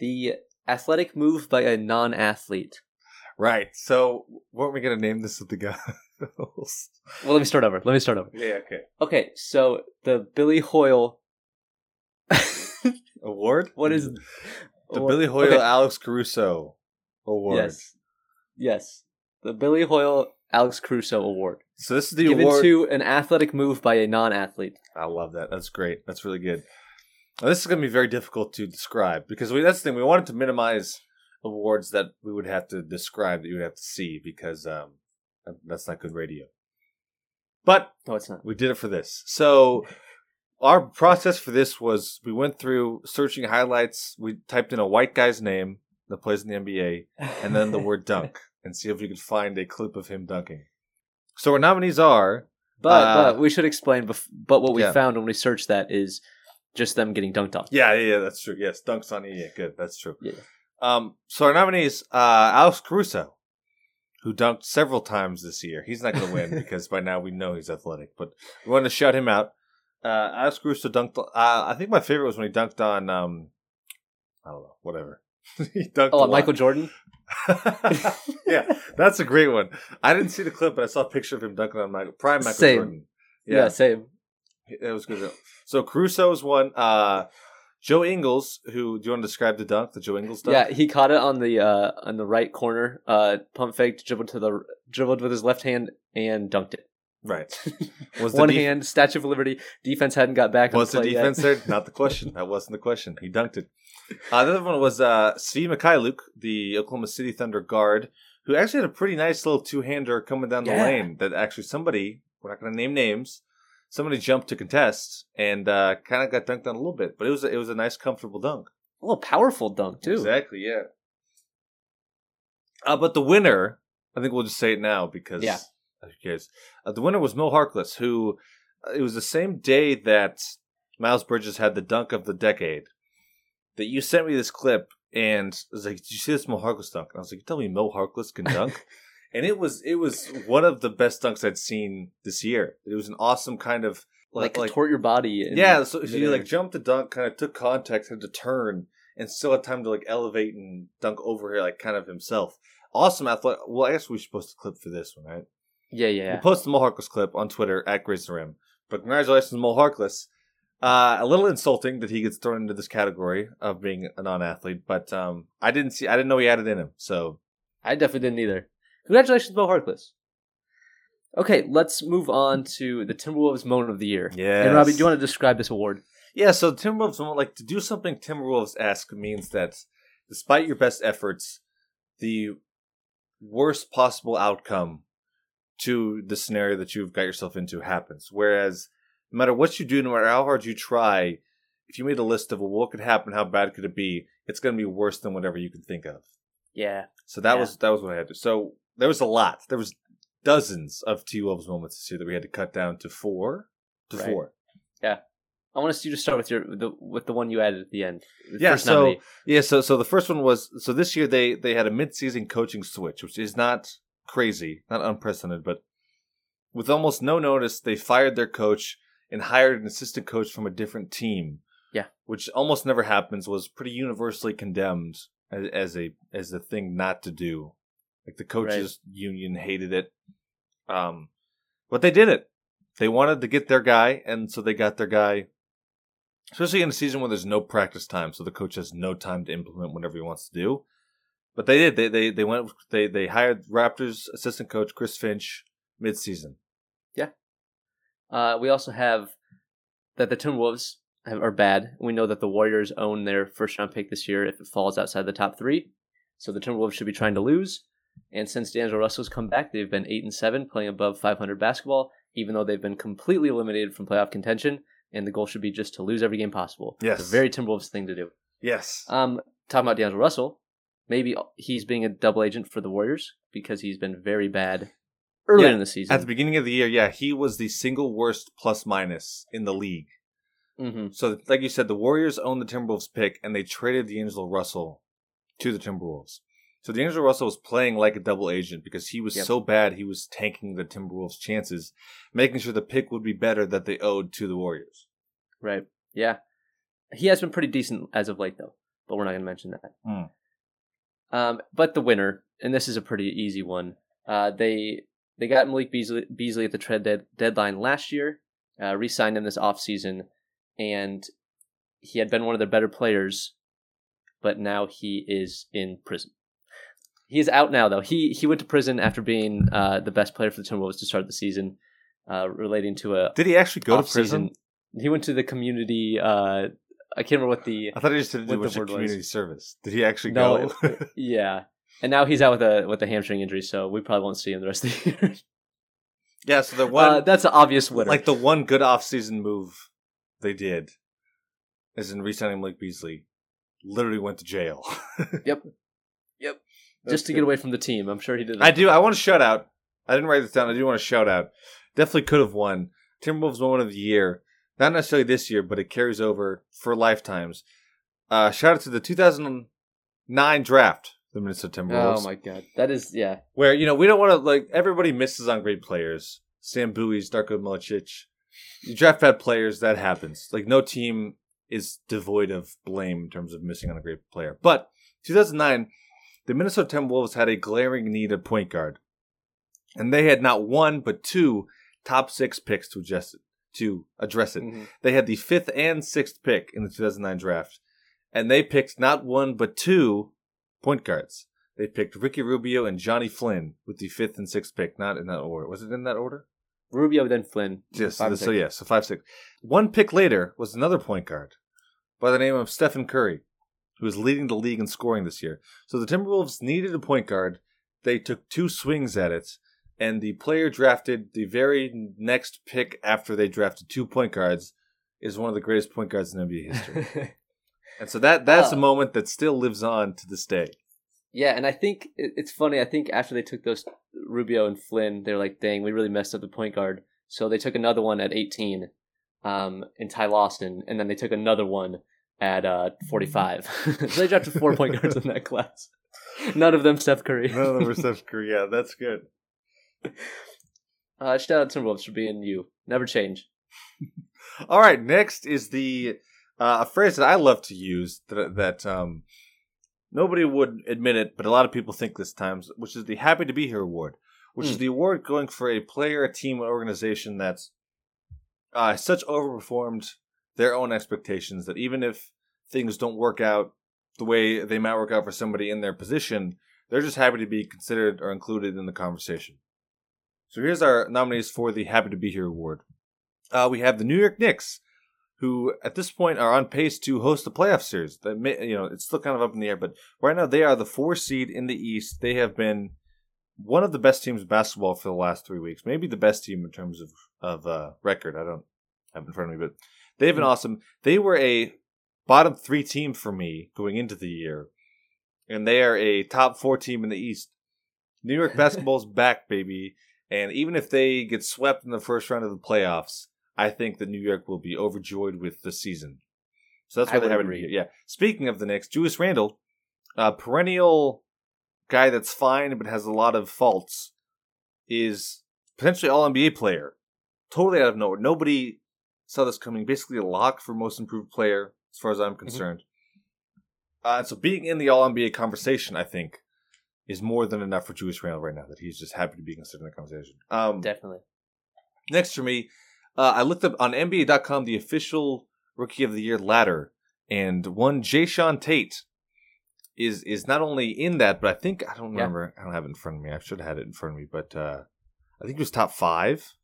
The athletic move by a non-athlete. Right. So, weren't we going to name this with the girls? Well, let me start over. Let me start over. Yeah, okay. Okay, so the Billy Hoyle... award? What is... The award? Billy Hoyle okay. Alex Caruso Award. Yes. Yes. The Billy Hoyle Alex Caruso Award. So this is the Given award to an athletic move by a non-athlete. I love that. That's great. That's really good. Now, this is going to be very difficult to describe because we, that's the thing. We wanted to minimize awards that we would have to describe, that you would have to see, because um, that's not good radio. But no, it's not. We did it for this. So our process for this was we went through searching highlights. We typed in a white guy's name that plays in the N B A and then the word dunk and see if we could find a clip of him dunking. So our nominees are... But, uh, but we should explain, bef- but what we yeah. found when we searched that is just them getting dunked on. Yeah, yeah, yeah, that's true. Yes, dunks on, yeah, good, that's true. Yeah. Um, so our nominees, uh, Alex Caruso, who dunked several times this year. He's not going to win because by now we know he's athletic, but we wanted to shout him out. Uh, Alex Caruso dunked... Uh, I think my favorite was when he dunked on... Um, I don't know, whatever. He dunked oh, on Michael Jordan? Yeah, that's a great one. I didn't see the clip, but I saw a picture of him dunking on Michael, prime Michael same. Jordan. Yeah. yeah, same. It was good. So Caruso's one. Uh, Joe Ingles, who do you want to describe the dunk? The Joe Ingles dunk. Yeah, he caught it on the uh, on the right corner. Uh, pump faked, dribbled to the dribbled with his left hand and dunked it. Right. Was the one def- hand Statue of Liberty. Defense hadn't got back. Was the, the defense yet. There? Not the question. That wasn't the question. He dunked it. Uh, the other one was uh, Svi Mykhailiuk, the Oklahoma City Thunder guard, who actually had a pretty nice little two-hander coming down the yeah. lane that actually somebody, we're not going to name names, somebody jumped to contest and uh, kind of got dunked on a little bit. But it was a, it was a nice, comfortable dunk. A little powerful dunk, too. Exactly, yeah. Uh, but the winner, I think we'll just say it now because yeah. who cares? Uh, the winner was Mo Harkless, who uh, it was the same day that Miles Bridges had the dunk of the decade. That you sent me this clip, And I was like, did you see this Mo Harkless dunk? And I was like, you tell me Mo Harkless can dunk? And it was it was one of the best dunks I'd seen this year. It was an awesome kind of... Like, like contort your body. And yeah, so she like jumped the dunk, kind of took contact, had to turn, and still had time to like elevate and dunk over here, like kind of himself. Awesome athletic. Well, I guess we should post a clip for this one, right? Yeah, yeah. We'll post the Mo Harkless clip on Twitter at Graze the Rim. But congratulations, Mo Harkless. Uh, a little insulting that he gets thrown into this category of being a non-athlete, but um, I didn't see, I didn't know he had it in him. So I definitely didn't either. Congratulations, Mo Harkless. Okay, let's move on to the Timberwolves Moment of the Year. Yeah, and Robbie, do you want to describe this award? Yeah, so the Timberwolves Moment, like to do something Timberwolves-esque means that despite your best efforts, the worst possible outcome to the scenario that you've got yourself into happens. Whereas no matter what you do, no matter how hard you try, if you made a list of well, what could happen, how bad could it be, it's going to be worse than whatever you can think of. Yeah. So that yeah. was that was what I had to do. So there was a lot. There was dozens of T-Wolves moments this year that we had to cut down to four. To right. four. Yeah. I want us to just start with your the, with the one you added at the end. The yeah, first so nominee. yeah, so so the first one was so this year they they had a mid-season coaching switch, which is not crazy, not unprecedented, but with almost no notice, they fired their coach and hired an assistant coach from a different team. Yeah. Which almost never happens, was pretty universally condemned as, as a as a thing not to do. Like the coaches right. union hated it. Um, but they did it. They wanted to get their guy, and so they got their guy. Especially in a season where there's no practice time, so the coach has no time to implement whatever he wants to do. But they did. They they they went. They they hired Raptors assistant coach Chris Finch midseason. Yeah. Uh, we also have that the Timberwolves have, are bad. We know that the Warriors own their first round pick this year if it falls outside the top three. So the Timberwolves should be trying to lose. And since D'Angelo Russell's come back, they've been eight and seven, playing above five hundred basketball, even though they've been completely eliminated from playoff contention. And the goal should be just to lose every game possible. Yes, it's a very Timberwolves thing to do. Yes. Um, talking about D'Angelo Russell, maybe he's being a double agent for the Warriors because he's been very bad early yeah, in the season. At the beginning of the year, yeah, he was the single worst plus minus in the league. Mm-hmm. So, like you said, the Warriors owned the Timberwolves pick, and they traded D'Angelo Russell to the Timberwolves. So D'Angelo Russell was playing like a double agent because he was yep. so bad he was tanking the Timberwolves' chances, making sure the pick would be better that they owed to the Warriors. Right. Yeah. He has been pretty decent as of late, though, but we're not going to mention that. Mm. Um, but the winner, and this is a pretty easy one, uh, they they got Malik Beasley, Beasley at the trade dead, deadline last year, uh, re-signed him this offseason, and he had been one of their better players, but now he is in prison. He's out now, though. He he went to prison after being uh, the best player for the Timberwolves to start the season, uh, relating to a... Did he actually go to prison? He went to the community... Uh, I can't remember what the... I thought he just did the community was. service. Did he actually no, go? It, yeah. And now he's out with a with a hamstring injury, so we probably won't see him the rest of the year. Yeah, so the one... Uh, that's an obvious winner. Like the one good offseason move they did, as in re-signing Malik Beasley, literally went to jail. Yep. Yep. That's Just to good. get away from the team. I'm sure he did that. I do. I want to shout out. I didn't write this down. I do want to shout out. Definitely could have won. Timberwolves Moment of the Year. Not necessarily this year, but it carries over for lifetimes. Uh, shout out to the two thousand nine draft, the Minnesota Timberwolves. Oh, my God. That is, yeah. Where, you know, we don't want to, like, everybody misses on great players. Sam Buies, Darko Milicic. You draft bad players, that happens. Like, no team is devoid of blame in terms of missing on a great player. But two thousand nine... the Minnesota Timberwolves had a glaring need at point guard, and they had not one but two top six picks to adjust it, to address it. Mm-hmm. They had the fifth and sixth pick in the two thousand nine draft, and they picked not one but two point guards. They picked Ricky Rubio and Johnny Flynn with the fifth and sixth pick, not in that order. Was it in that order? Rubio, then Flynn. Yes, five, so yeah, so five, six. One pick later was another point guard by the name of Stephen Curry, who is leading the league in scoring this year. So the Timberwolves needed a point guard. They took two swings at it, and the player drafted the very next pick after they drafted two point guards is one of the greatest point guards in N B A history. And so that that's oh. a moment that still lives on to this day. Yeah, and I think it's funny. I think after they took those Rubio and Flynn, they're like, dang, we really messed up the point guard. So they took another one at eighteen um, in Ty Lawson, and then they took another one at uh, forty-five. So they drafted four point guards in that class. None of them Steph Curry. None of them were Steph Curry. Yeah, that's good. Uh, shout out to Timberwolves for being you. Never change. All right, next is the uh, a phrase that I love to use that, that um, nobody would admit it, but a lot of people think this time, which is the Happy to Be Here Award, which mm. is the award going for a player, a team, an organization that's uh, such overperformed their own expectations that even if things don't work out the way they might work out for somebody in their position, they're just happy to be considered or included in the conversation. So here's our nominees for the Happy to Be Here Award. Uh, we have the New York Knicks, who at this point are on pace to host the playoff series. They may, you know, it's still kind of up in the air, but right now they are the four seed in the East. They have been one of the best teams in basketball for the last three weeks. Maybe the best team in terms of, of uh, record. I don't have it in front of me, but they've been awesome. They were a bottom three team for me going into the year, and they are a top four team in the East. New York basketball's back, baby. And even if they get swept in the first round of the playoffs, I think that New York will be overjoyed with the season. So that's why they haven't read. Yeah. Speaking of the Knicks, Julius Randle, a perennial guy that's fine but has a lot of faults, is potentially all N B A player. Totally out of nowhere. Nobody saw this coming. Basically a lock for most improved player, as far as I'm concerned. Mm-hmm. Uh, so being in the all N B A conversation, I think, is more than enough for Julius Randle right now, that he's just happy to be considered in the conversation. Um, Definitely. Next for me, Uh, I looked up on N B A dot com the official Rookie of the Year ladder, and one Jason Tatum is is not only in that, but I think, I don't remember, yeah. I don't have it in front of me. I should have had it in front of me, but uh, I think he was top five.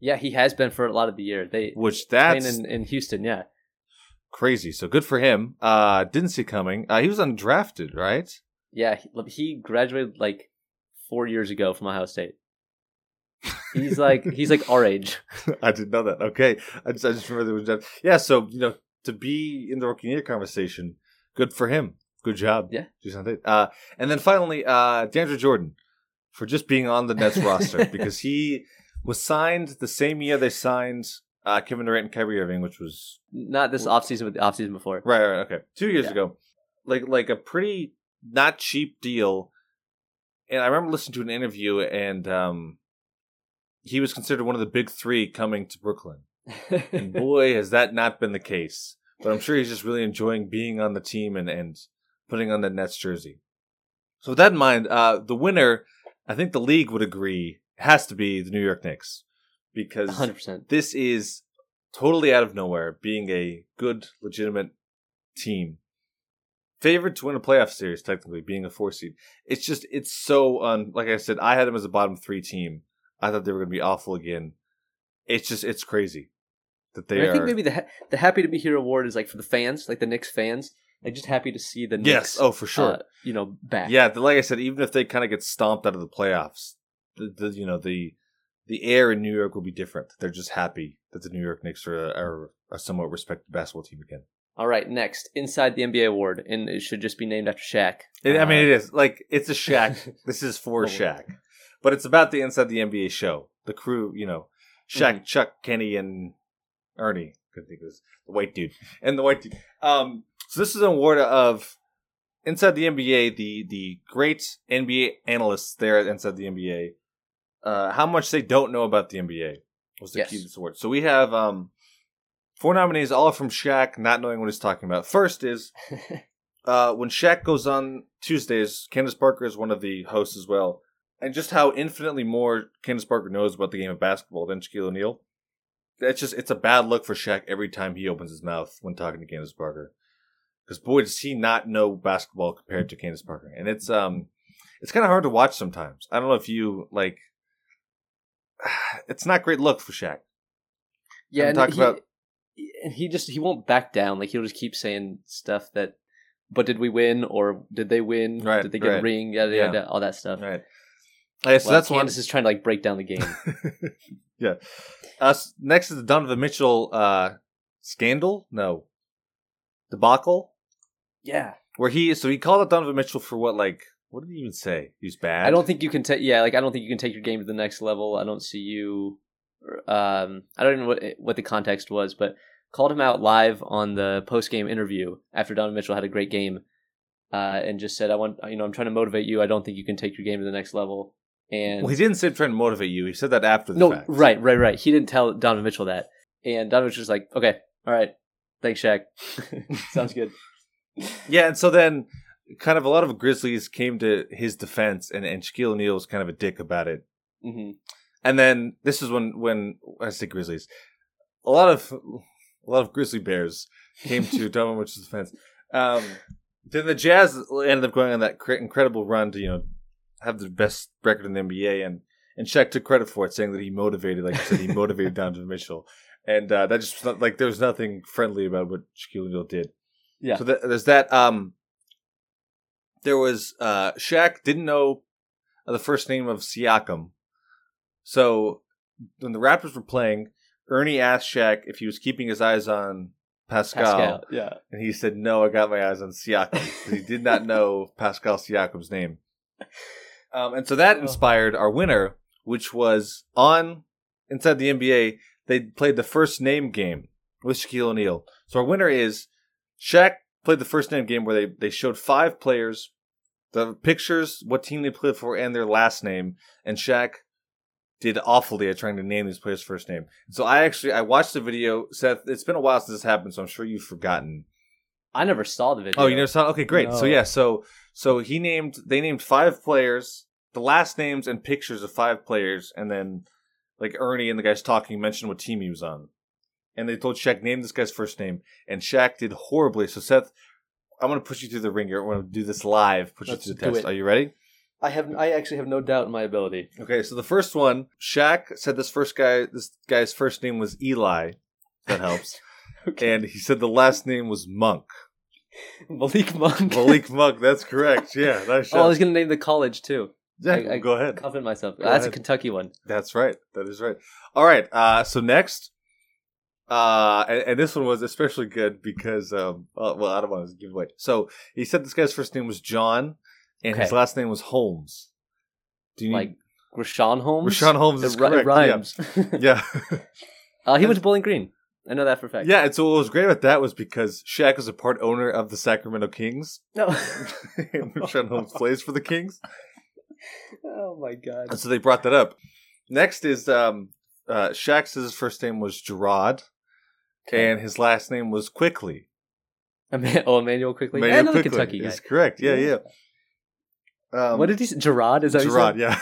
Yeah, he has been for a lot of the year. They Which that's... In, in Houston, yeah. Crazy. So good for him. Uh, didn't see coming. Uh, he was undrafted, right? Yeah, he, he graduated like four years ago from Ohio State. He's like he's like our age. I didn't know that. Okay, I just I just remember there was that. Yeah, so you know, to be in the Rookie of the Year conversation, good for him. Good job. Yeah. Uh, and then finally, uh, DeAndre Jordan for just being on the Nets roster because he was signed the same year they signed uh, Kevin Durant and Kyrie Irving, which was not this offseason, but the offseason before. Right. Right. Okay. Two years yeah. ago, like like a pretty not cheap deal. And I remember listening to an interview and. Um, He was considered one of the big three coming to Brooklyn. And boy, has that not been the case. But I'm sure he's just really enjoying being on the team and, and putting on the Nets jersey. So with that in mind, uh, the winner, I think the league would agree, has to be the New York Knicks. Because one hundred percent This is totally out of nowhere, being a good, legitimate team. Favored to win a playoff series, technically, being a four seed. It's just, it's so, un- like I said, I had them as a bottom three team. I thought they were going to be awful again. It's just, it's crazy that they I mean, are. I think maybe the ha- the Happy to Be Here award is like for the fans, like the Knicks fans. They're just happy to see the Knicks. Yes, oh, for sure. Uh, you know, back. Yeah, like I said, even if they kind of get stomped out of the playoffs, the, the you know the the air in New York will be different. They're just happy that the New York Knicks are are a somewhat respected basketball team again. All right, next, Inside the N B A award, and it should just be named after Shaq. It, uh, I mean, it is like it's a Shaq. This is for Shaq. But it's about the Inside the N B A show. The crew, you know, Shaq, mm-hmm. Chuck, Kenny, and Ernie. I couldn't think of this. The white dude. And the white dude. Um, so this is an award of Inside the N B A, the, the great N B A analysts there at Inside the N B A, uh, how much they don't know about the N B A was the yes. key to this award. So we have um, four nominees, all from Shaq, not knowing what he's talking about. First is uh, when Shaq goes on Tuesdays, Candace Parker is one of the hosts as well. And just how infinitely more Candace Parker knows about the game of basketball than Shaquille O'Neal. That's just, it's a bad look for Shaq every time he opens his mouth when talking to Candace Parker. Because boy, does he not know basketball compared to Candace Parker. And it's, um, it's kind of hard to watch sometimes. I don't know if you, like, it's not a great look for Shaq. Yeah, and he, about... he just, he won't back down. Like, he'll just keep saying stuff that, but did we win? Or did they win? Right, did they get right. a ring? Yada, yada, yeah. All that stuff. Right. Okay, so well, that's Candace one. Is trying to like break down the game. yeah. Uh, next is the Donovan Mitchell uh, scandal. No, debacle. Yeah. Where he so he called out Donovan Mitchell for what? Like, what did he even say? He was bad. I don't think you can take. Yeah, like I don't think you can take your game to the next level. I don't see you. Um, I don't even know what, what the context was, but called him out live on the post-game interview after Donovan Mitchell had a great game, uh, and just said, "I want, you know, I'm trying to motivate you. I don't think you can take your game to the next level." And well, he didn't say trying to motivate you. He said that after the no, fact. Right, right, right. He didn't tell Donovan Mitchell that. And Donovan Mitchell's like, "Okay, all right, thanks, Shaq. Sounds good." Yeah, and so then kind of a lot of Grizzlies came to his defense, and, and Shaquille O'Neal was kind of a dick about it. Mm-hmm. And then this is when, when I say Grizzlies, a lot of a lot of Grizzly Bears came to Donovan Mitchell's defense. Um, then the Jazz ended up going on that incredible run to, you know, have the best record in the N B A, and and Shaq took credit for it, saying that he motivated, like I said, he motivated Donovan Mitchell, and uh, that just like there was nothing friendly about what Shaquille O'Neal did. Yeah. So th- there's that. Um, there was uh, Shaq didn't know the first name of Siakam, so when the Raptors were playing, Ernie asked Shaq if he was keeping his eyes on Pascal, Pascal yeah, and he said, "No, I got my eyes on Siakam," because he did not know Pascal Siakam's name. Um, and so that inspired our winner, which was on Inside the N B A. They played the first name game with Shaquille O'Neal. So our winner is Shaq played the first name game where they, they showed five players, the pictures, what team they played for, and their last name. And Shaq did awfully at trying to name these players' first name. So I actually I watched the video. Seth, it's been a while since this happened, so I'm sure you've forgotten. I never saw the video. Oh, you never saw it? Okay, great. No. So yeah, so so he named they named five players, the last names and pictures of five players, and then like Ernie and the guys talking mentioned what team he was on. And they told Shaq, name this guy's first name, and Shaq did horribly. So Seth, I'm gonna push you through the ringer. I'm gonna do this live, push Let's you through the test. It. Are you ready? I have I actually have no doubt in my ability. Okay, so the first one, Shaq said this first guy this guy's first name was Eli. That helps. Okay. And he said the last name was Monk. Malik Monk. Malik Monk, that's correct. Yeah, nice shot. Oh, I was going to name the college, too. Yeah, I, I go ahead. Confident myself. Go that's ahead. A Kentucky one. That's right. That is right. All right, uh, so next, uh, and, and this one was especially good because, um, well, I don't want to give away. So he said this guy's first name was John, and okay. his last name was Holmes. Do you Like need... Rashawn Holmes? Rashawn Holmes it is r- correct. It rhymes. Yeah. yeah. uh, he went to Bowling Green. I know that for a fact. Yeah, and so what was great about that was because Shaq was a part owner of the Sacramento Kings. No. Rashawn Holmes plays for the Kings. Oh, my God. And so they brought that up. Next is um, uh, Shaq says his first name was Gerard, okay. and his last name was Quickly. Eman- oh, Emmanuel Quickly? Emmanuel yeah, another Quickly Kentucky guy. That's correct. Yeah, yeah. Um, what did he say? Gerard? Is that Gerard, yeah.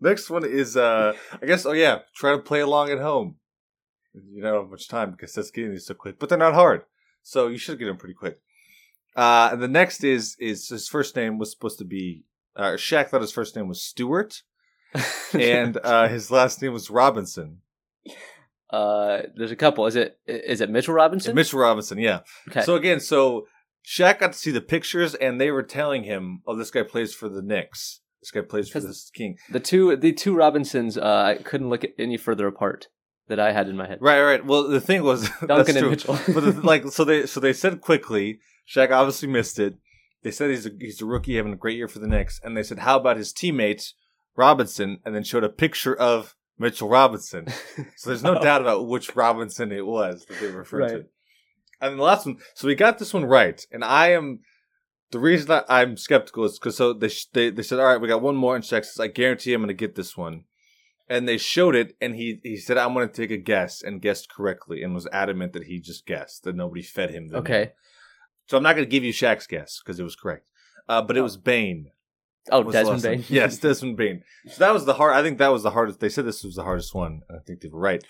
Next one is, uh, I guess, oh, yeah, try to play along at home. You don't have much time because that's getting these so quick, but they're not hard, so you should get them pretty quick. Uh, and the next is is his first name was supposed to be uh, Shaq thought his first name was Stewart, and uh, his last name was Robinson. Uh, there's a couple. Is it is it Mitchell Robinson? And Mitchell Robinson, yeah. Okay. So again, so Shaq got to see the pictures, and they were telling him, "Oh, this guy plays for the Knicks. This guy plays for the King." The two the two Robinsons, uh, I couldn't look any further apart. That I had in my head. Right, right. Well, the thing was Duncan that's and Mitchell. But the, like, so they so they said Quickly. Shaq obviously missed it. They said he's a, he's a rookie having a great year for the Knicks, and they said how about his teammate Robinson, and then showed a picture of Mitchell Robinson. So there's no oh. doubt about which Robinson it was that they referred right. to. And then the last one. So we got this one right, and I am the reason I, I'm skeptical is because so they, they they said all right, we got one more, and Shaq says I guarantee I'm going to get this one. And they showed it, and he, he said, I'm going to take a guess, and guessed correctly, and was adamant that he just guessed, that nobody fed him. The okay. Name. So I'm not going to give you Shaq's guess, because it was correct. Uh, but it oh. was Bane. Oh, Desmond Bane? Yes, Desmond Bane. So that was the hard, I think that was the hardest, they said this was the hardest one, and I think they were right.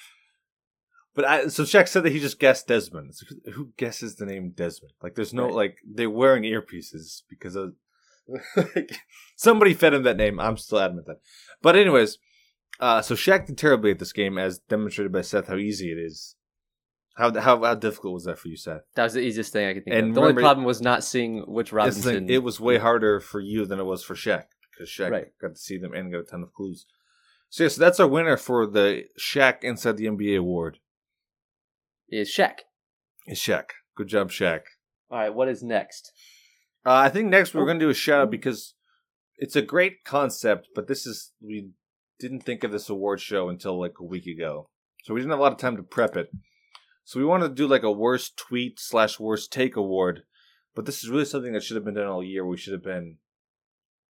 But I, so Shaq said that he just guessed Desmond. Like, who guesses the name Desmond? Like, there's no, right. like, they're wearing earpieces, because of, like, somebody fed him that name. I'm still adamant that. But anyways... Uh, so Shaq did terribly at this game, as demonstrated by Seth. How easy it is! How how how difficult was that for you, Seth? That was the easiest thing I could think and of. The only problem was not seeing which Robinson. Thing, it was way harder for you than it was for Shaq because Shaq right. got to see them and got a ton of clues. So yeah, so that's our winner for the Shaq Inside the N B A award. Is Shaq? Is Shaq? Good job, Shaq. All right, what is next? Uh, I think next we're going to do a shout out because it's a great concept, but this is we. Didn't think of this award show until like a week ago. So we didn't have a lot of time to prep it. So we want to do like a worst tweet slash worst take award. But this is really something that should have been done all year. We should have been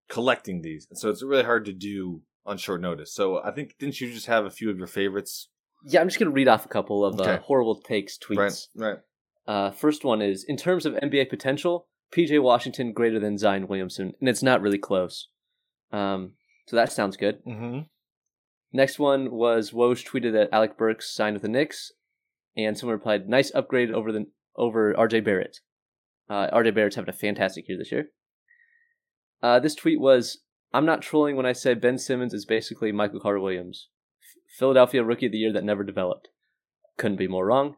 collecting these. And so it's really hard to do on short notice. So I think, didn't you just have a few of your favorites? Yeah, I'm just going to read off a couple of okay. uh, horrible takes tweets. Right, right. Uh, first one is, in terms of N B A potential, P J Washington greater than Zion Williamson. And it's not really close. Um, so that sounds good. Mm-hmm. Next one was, Woj tweeted that Alec Burks signed with the Knicks, and someone replied, nice upgrade over the over R J Barrett. Uh, R J Barrett's having a fantastic year this year. Uh, this tweet was, I'm not trolling when I say Ben Simmons is basically Michael Carter Williams. F- Philadelphia Rookie of the Year that never developed. Couldn't be more wrong.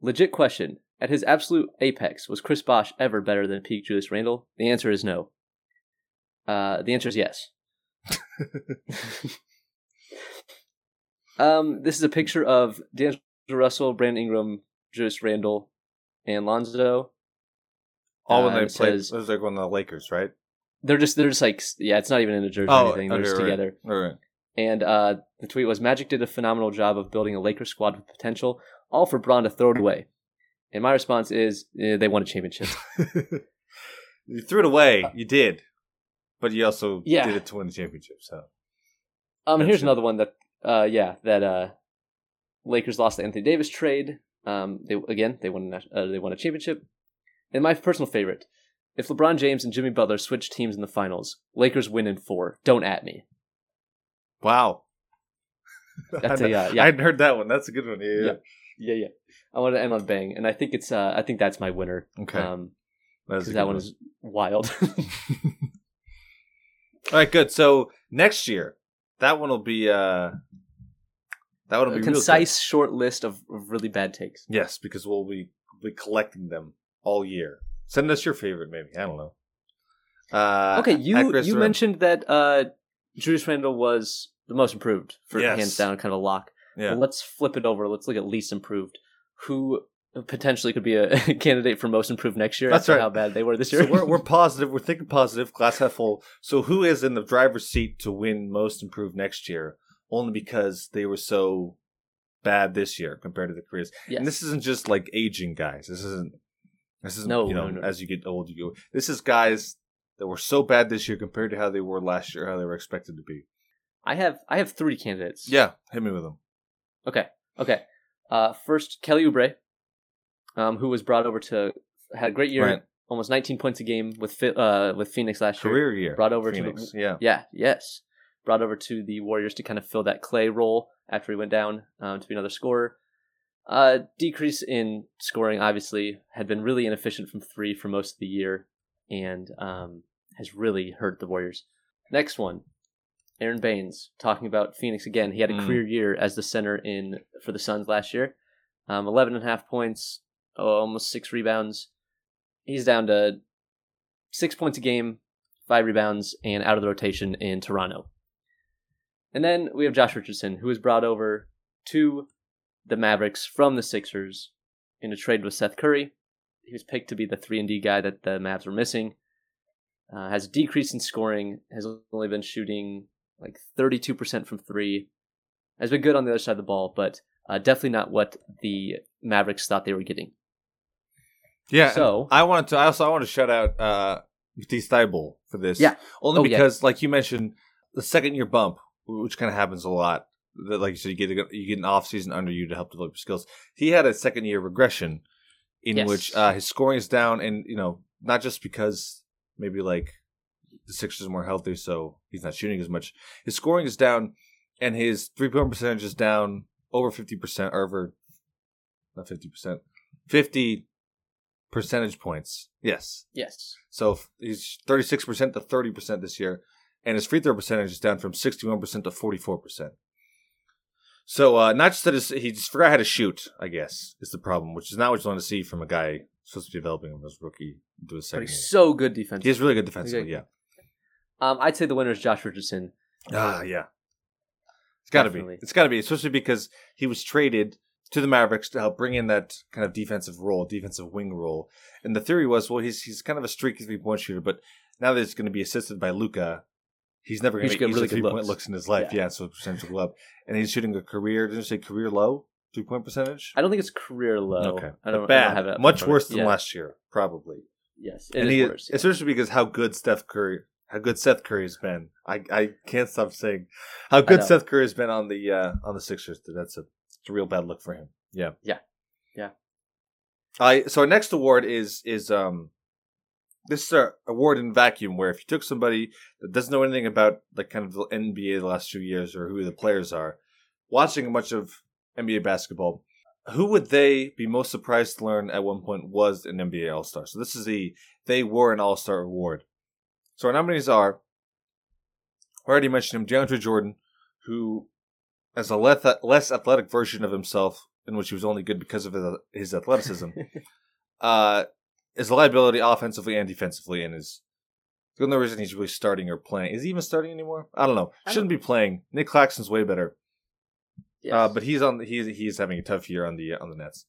Legit question. At his absolute apex, was Chris Bosh ever better than peak Julius Randle? The answer is no. Uh, the answer is yes. um, this is a picture of D'Angelo Russell, Brandon Ingram, Julius Randle, and Lonzo. All when uh, they played, it was like when the Lakers, right? They're just, they're just like, yeah, it's not even in a jersey oh, or anything. They're okay, just right. together. All right. And uh, the tweet was, Magic did a phenomenal job of building a Lakers squad with potential, all for Bron to throw it away. And my response is, eh, they won a championship. You threw it away. Uh, you did. But you also yeah. did it to win the championship. So, um, That's here's true. another one that, uh, yeah, that uh, Lakers lost the Anthony Davis trade. Um, they again, they won uh, they won a championship. And my personal favorite, if LeBron James and Jimmy Butler switch teams in the finals, Lakers win in four. Don't at me. Wow. That's a, uh, yeah. I hadn't heard that one. That's a good one. Yeah, yeah, yeah. yeah, yeah. I want to end on bang, and I think it's uh, I think that's my winner. Okay, um, because that, that one, one is wild. All right, good. So next year, that one will be uh, that one will be a concise, short list of, of really bad takes. Yes, because we'll be we'll be collecting them all year. Send us your favorite, maybe. I don't know. Uh, okay, you you mentioned that uh, Julius Randle was the most improved for yes. hands down, kind of a lock. Yeah. Well, let's flip it over. Let's look at least improved. Who potentially could be a candidate for most improved next year? That's right. How bad they were this year. So we're we're positive. We're thinking positive. Glass half full. So who is in the driver's seat to win most improved next year? Only because they were so bad this year compared to the careers. Yes. And this isn't just like aging guys. This isn't. This is no, you know, no, no. As you get old, you go. This is guys that were so bad this year compared to how they were last year, how they were expected to be. I have I have three candidates. Yeah, hit me with them. Okay, okay. Uh, first, Kelly Oubre, um, who was brought over to had a great year, right. almost nineteen points a game with uh, with Phoenix last year. Career year. Brought over Phoenix, to the, yeah, yeah, yes. Brought over to the Warriors to kind of fill that Clay role after he went down um, to be another scorer. Uh, decrease in scoring, obviously, had been really inefficient from three for most of the year and um, has really hurt the Warriors. Next one, Aaron Baines, talking about Phoenix again. He had a mm. career year as the center in for the Suns last year. Um, eleven and a half points, oh, almost six rebounds. He's down to six points a game, five rebounds, and out of the rotation in Toronto. And then we have Josh Richardson, who was brought over to the Mavericks from the Sixers in a trade with Seth Curry. He was picked to be the three and D guy that the Mavs were missing. Uh, has a decrease in scoring, has only been shooting like thirty-two percent from three. Has been good on the other side of the ball, but uh, definitely not what the Mavericks thought they were getting. Yeah, so I wanted to. I also I want to shout out uh, Matisse Thybulle for this. Yeah, only oh, because, yeah. like you mentioned, the second year bump, which kind of happens a lot. That, like you said, you get a, you get an off season under you to help develop your skills. He had a second year regression, in yes. which uh, his scoring is down, and you know not just because maybe like the Sixers are more healthy, so he's not shooting as much. His scoring is down, and his three point percentage is down over fifty percent, over not fifty percent, fifty percentage points. Yes, yes. So he's thirty six percent to thirty percent this year, and his free throw percentage is down from sixty one percent to forty four percent. So, uh, not just that his, he just forgot how to shoot, I guess, is the problem, which is not what you want to see from a guy supposed to be developing him as a rookie into his second year. But he's so good defensively. He's really good defensively, okay. yeah. Um, I'd say the winner is Josh Richardson. Ah, yeah. It's got to be. It's got to be, especially because he was traded to the Mavericks to help bring in that kind of defensive role, defensive wing role. And the theory was, well, he's he's kind of a streaky three-point shooter, but now that it's going to be assisted by Luka, he's never going to get really good three-point looks. looks in his life. Yeah, yeah so the percentage will go up. And he's shooting a career, didn't you say career low? three-point percentage? I don't think it's career low. Okay. I don't, Bad. I don't have it. Much worse than yeah. last year, probably. Yes, it and is he, worse. Yeah. Especially because how good Steph Curry how good Seth Curry's been. I, I can't stop saying how good Seth Curry's been on the uh, on the Sixers. That's a, it's a real bad look for him. Yeah. Yeah. Yeah. I so our next award is is um this is an award in vacuum where if you took somebody that doesn't know anything about like kind of the N B A the last few years or who the players are, watching a bunch of N B A basketball, who would they be most surprised to learn at one point was an N B A All-Star? So this is the They Were an All-Star award. So our nominees are, I already mentioned him, DeAndre Jordan, who as a less athletic version of himself, in which he was only good because of his athleticism, uh, is a liability offensively and defensively, and is the only reason he's really starting or playing. Is he even starting anymore? I don't know. Shouldn't be playing. Nick Claxton's way better. Yes. Uh, but he's on. He's he's having a tough year on the on the Nets.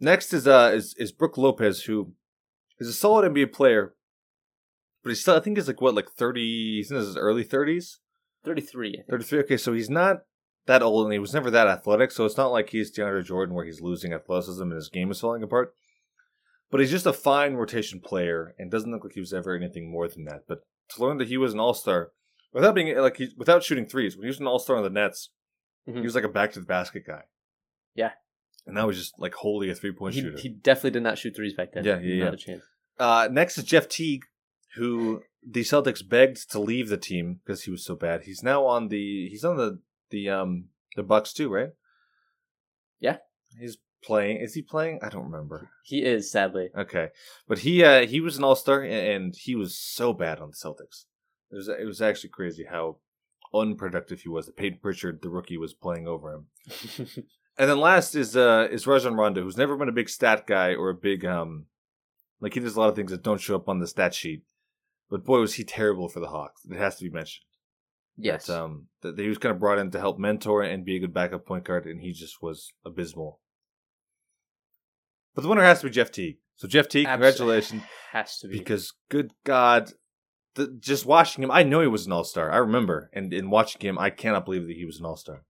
Next is uh is is Brooke Lopez, who is a solid N B A player, but he's still I think he's like what like thirty. He's in his early thirties. Thirty-three. Thirty-three. Okay, so he's not that old, and he was never that athletic. So it's not like he's DeAndre Jordan, where he's losing athleticism and his game is falling apart. But he's just a fine rotation player, and doesn't look like he was ever anything more than that. But to learn that he was an all-star without being like he, without shooting threes, when he was an all-star on the Nets, mm-hmm. he was like a back-to-the-basket guy. Yeah. And now he's just like wholly a three-point he, shooter. He definitely did not shoot threes back then. Yeah, yeah, not yeah. a chance. Uh, next is Jeff Teague, who the Celtics begged to leave the team because he was so bad. He's now on the he's on the the um the Bucks too, right? Yeah. He's playing. Is he playing? I don't remember. He is, sadly. Okay, but he uh, he was an all-star, and he was so bad on the Celtics. It was it was actually crazy how unproductive he was. The Peyton Pritchard, the rookie, was playing over him. And then last is uh is Rajon Rondo, who's never been a big stat guy or a big um like he does a lot of things that don't show up on the stat sheet. But boy, was he terrible for the Hawks. It has to be mentioned. Yes, that, um, that he was kind of brought in to help mentor and be a good backup point guard, and he just was abysmal. But the winner has to be Jeff Teague. So Jeff Teague, Absolutely. Congratulations. Has to be, because good God. The, just watching him, I know he was an all-star. I remember. And in watching him, I cannot believe that he was an all-star.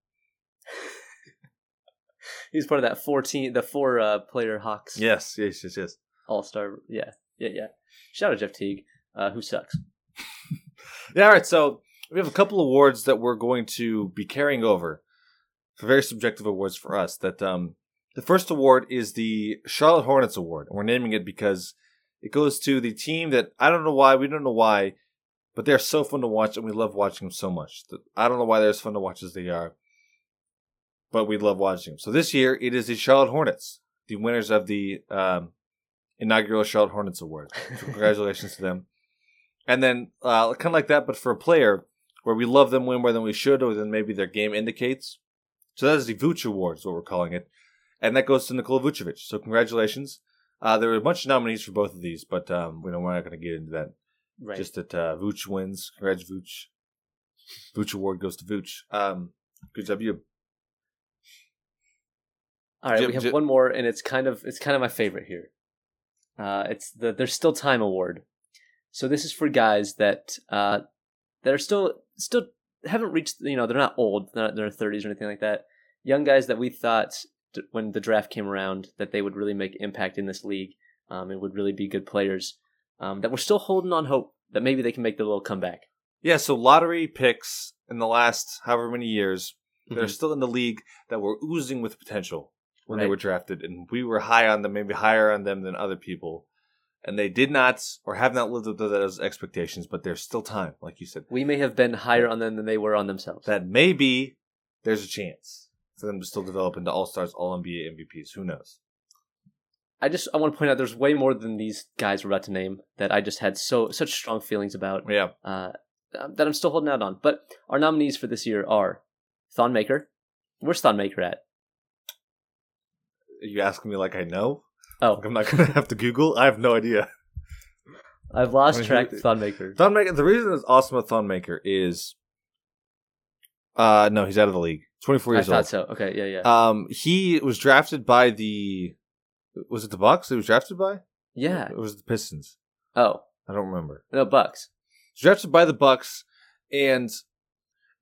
He was part of that fourteen, the four-player uh, Hawks. Yes, yes, yes, yes. All-star, yeah, yeah, yeah. Shout out to Jeff Teague, uh, who sucks. Yeah, all right, so we have a couple awards that we're going to be carrying over for very subjective awards for us. That um, the first award is the Charlotte Hornets Award, and we're naming it because it goes to the team that, I don't know why, we don't know why, but they're so fun to watch, and we love watching them so much. I don't know why they're as fun to watch as they are, but we love watching them. So this year, it is the Charlotte Hornets, the winners of the um, inaugural Charlotte Hornets Award. So congratulations to them. And then, uh, kind of like that, but for a player where we love them way more than we should, or than maybe their game indicates. So that is the Vooch Award, is what we're calling it. And that goes to Nikola Vucevic. So congratulations. Uh, there were a bunch of nominees for both of these, but um, we don't, we're not going to get into that. Right. Just that uh, Vooch wins. Congrats, Vooch. Vooch Award goes to Vooch. Um, good job, you. All right, Jim, we have Jim. one more, and it's kind of it's kind of my favorite here. Uh, it's the There's Still Time Award. So this is for guys that uh, that are still still haven't reached. You know, they're not old. They're not in their thirties or anything like that. Young guys that we thought, when the draft came around, that they would really make impact in this league, um, and would really be good players, um, that we're still holding on hope that maybe they can make their little comeback. Yeah, so lottery picks in the last however many years, mm-hmm. they're still in the league, that were oozing with potential when right. they were drafted, and we were high on them, maybe higher on them than other people, and they did not or have not lived up to those expectations, but there's still time, like you said. We may have been higher on them than they were on themselves. That maybe there's a chance for them to still develop into all-stars, all-N B A M V Ps. Who knows? I just I want to point out there's way more than these guys we're about to name that I just had so such strong feelings about. Yeah. Uh, that I'm still holding out on. But our nominees for this year are Thon Maker. Where's Thon Maker at? Are you asking me like I know? Oh. Like I'm not going to have to Google? I have no idea. I've lost I mean, track of Thon Maker. Thon Maker. The reason it's awesome with Thon Maker is... Uh, no, he's out of the league. twenty-four years old. I thought so. Okay, yeah, yeah. Um, he was drafted by the... Was it the Bucks he was drafted by? Yeah. Or was it the Pistons? Oh. I don't remember. No, Bucks. He was drafted by the Bucks, and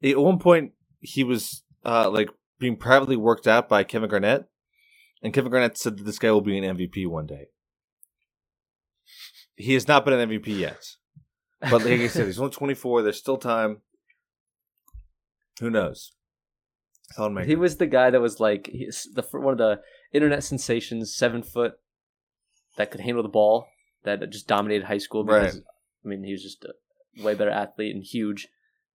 at one point, he was, uh, like, being privately worked out by Kevin Garnett, and Kevin Garnett said that this guy will be an M V P one day. He has not been an M V P yet. But like I said, he's only twenty-four. There's still time. Who knows? He was the guy that was like he's the one of the internet sensations, seven foot, that could handle the ball, that just dominated high school. Because, right. I mean, he was just a way better athlete and huge.